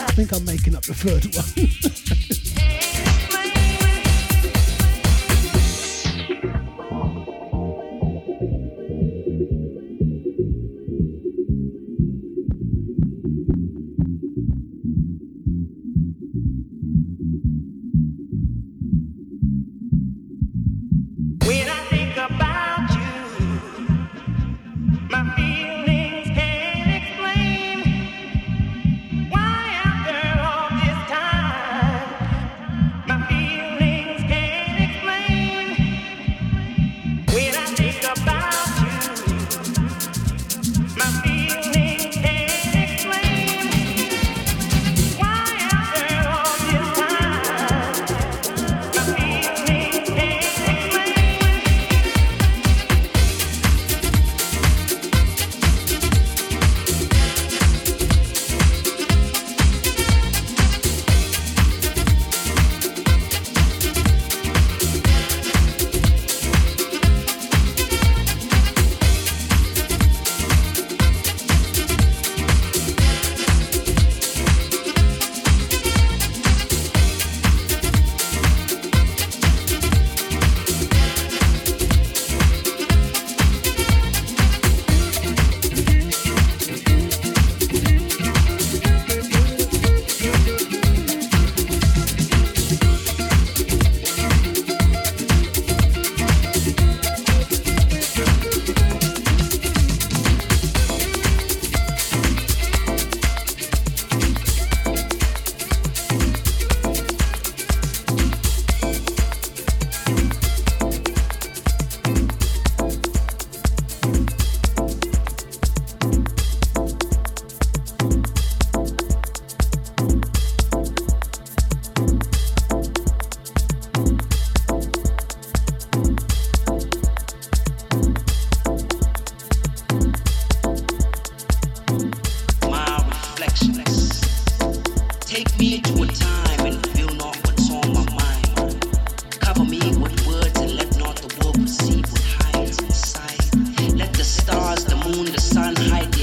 I think I'm making up the third one.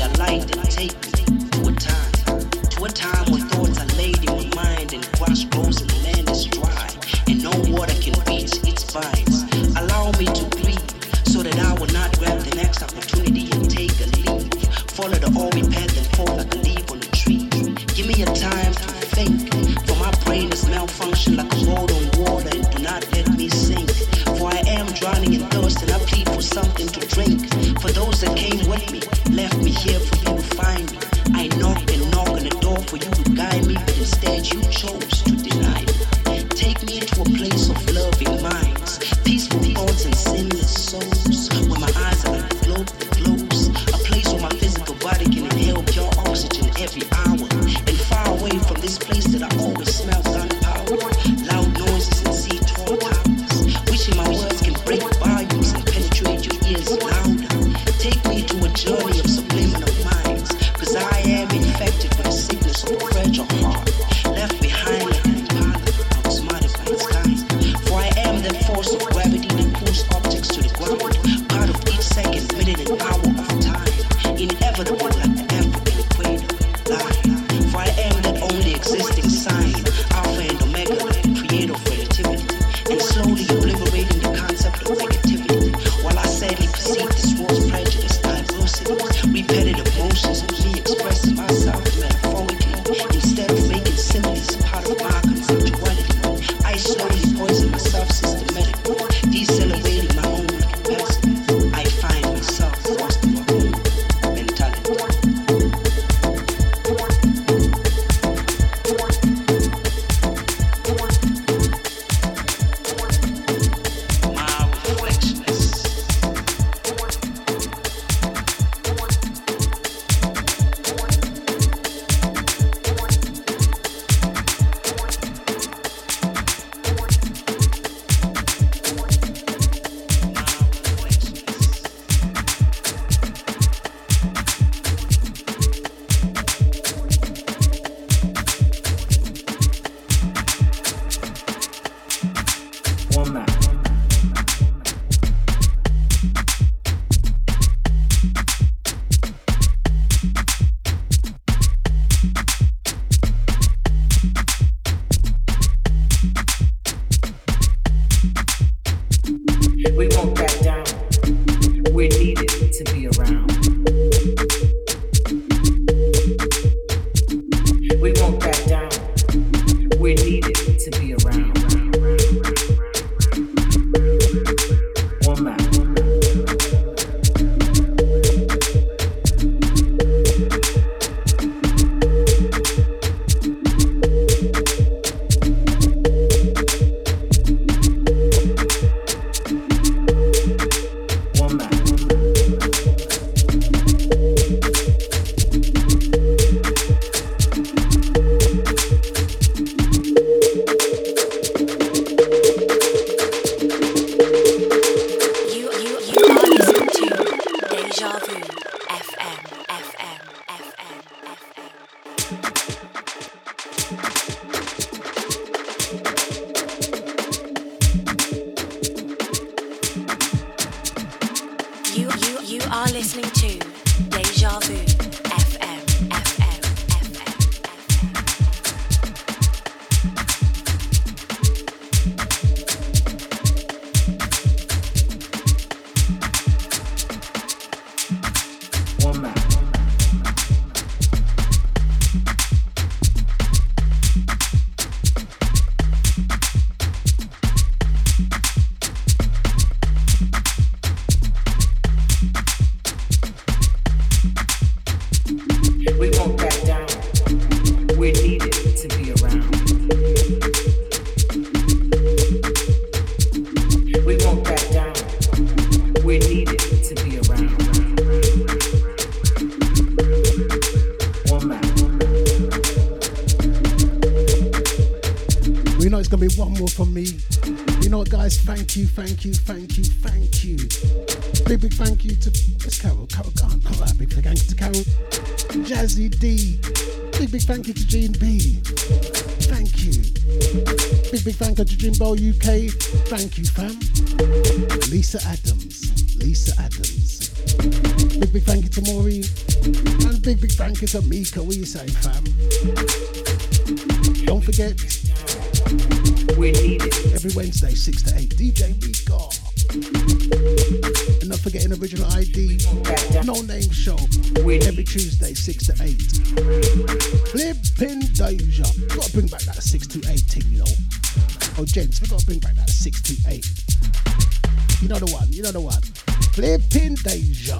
a life that takes me to a time, to a time when thoughts are laid in my mind and crossroads and land is dry and no water can reach its vines. Allow me to breathe so that I will not grab the next opportunity and take a leap. Follow the only path and fall like a leaf on a tree. Give me a time to think, for my brain is malfunctioned like a boat on water and do not let me sink. For I am drowning in thirst and I plead for something to drink. For those that came with me, left me here for you to find me. I knocked and knocked on the door for you to guide me, but instead you chose to deny me. Take me into a place of loving minds, peaceful thoughts and sinless souls, where my eyes are like the globe that glows, a place where my physical body can inhale pure oxygen every hour, and far away from this place that I always smell gunpowder, loud noises and sea tall towers, wishing my words can break volumes and penetrate your ears louder. Take me to a journey of subliminal minds, cause I am infected with a sickness of a fragile heart, left behind like an impala, outsmarted by its kind. For I am the force of gravity that pulls objects to the ground, part of each second, minute and hour of time, inevitable like the African equator, line. For I am that only existing sign, alpha and omega, the creator of relativity, and slowly obliterating the concept of negativity, while I sadly perceive this world's prejudice, diversity, repetitive motions of me expressing myself metaphorically, instead of making similes part of my conceptuality. I slowly poison myself systematically, decelerating my own capacity. I find myself lost in my own mentality. My reflection is we won't back down. We're needed to be around. We won't back down. We're needed to be around. One map. You, you, you are listening to Deja Vu F M, F M, F M, F M. You, you, you are listening to Deja Vu F M, F M, F M, F M. One map. We won't back down. We're needed to be around. We won't back down. We're needed to be around. One map. We know it's going to be one more from me. You know what, guys? Thank you, thank you, thank you, thank you. Big, big thank you to it's Carol. Carol, Carol, Carol, big thank you to Carol. Jazzy D. Big, big thank you to Gene B. Thank you. Big, big thank you to Jimbo U K. Thank you, fam. Lisa Adams. Lisa Adams. Big, big thank you to Maury. big, big thank you to Mika. What you say, fam? Don't forget, we need it every Wednesday, six to eight, D J Mika. And not forgetting original I D, no name show, every Tuesday, six to eight. Flipping Deja. We've got to bring back that six to eight thing, you know. Oh, gents, we've got to bring back that six to eight. You know the one, you know the one. Flipping Deja.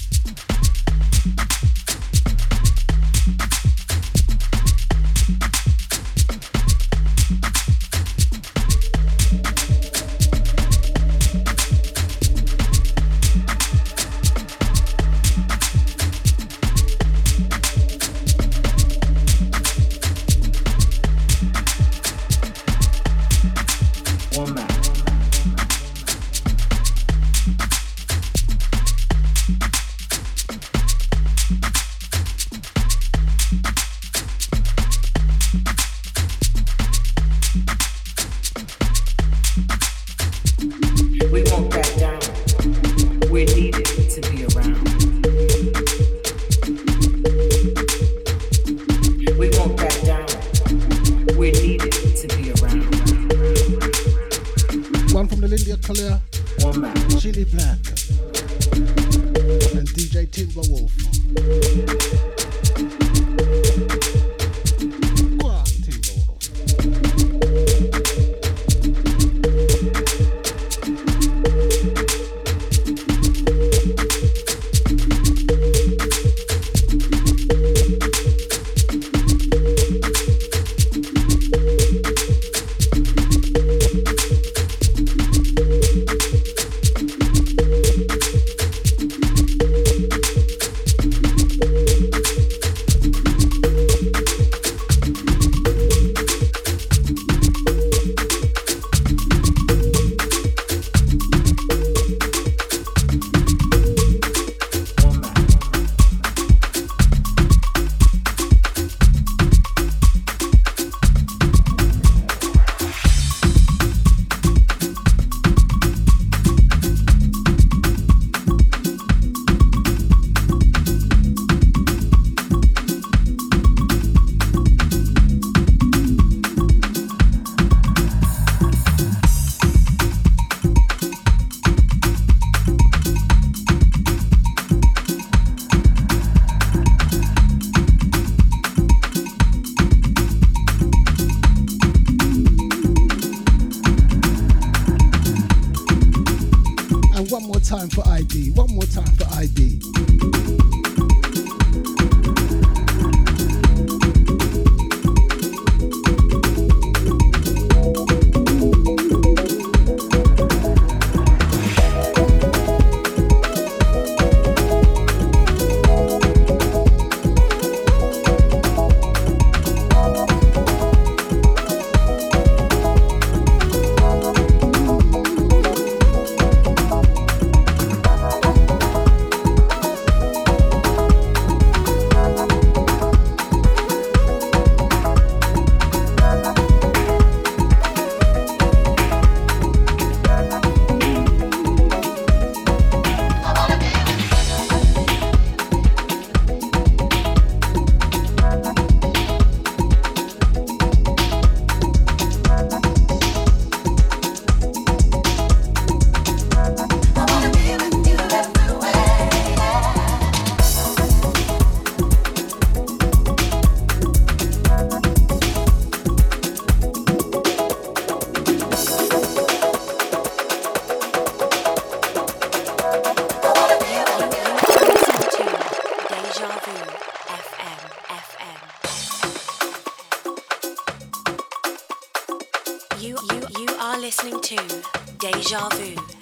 Listening to Deja Vu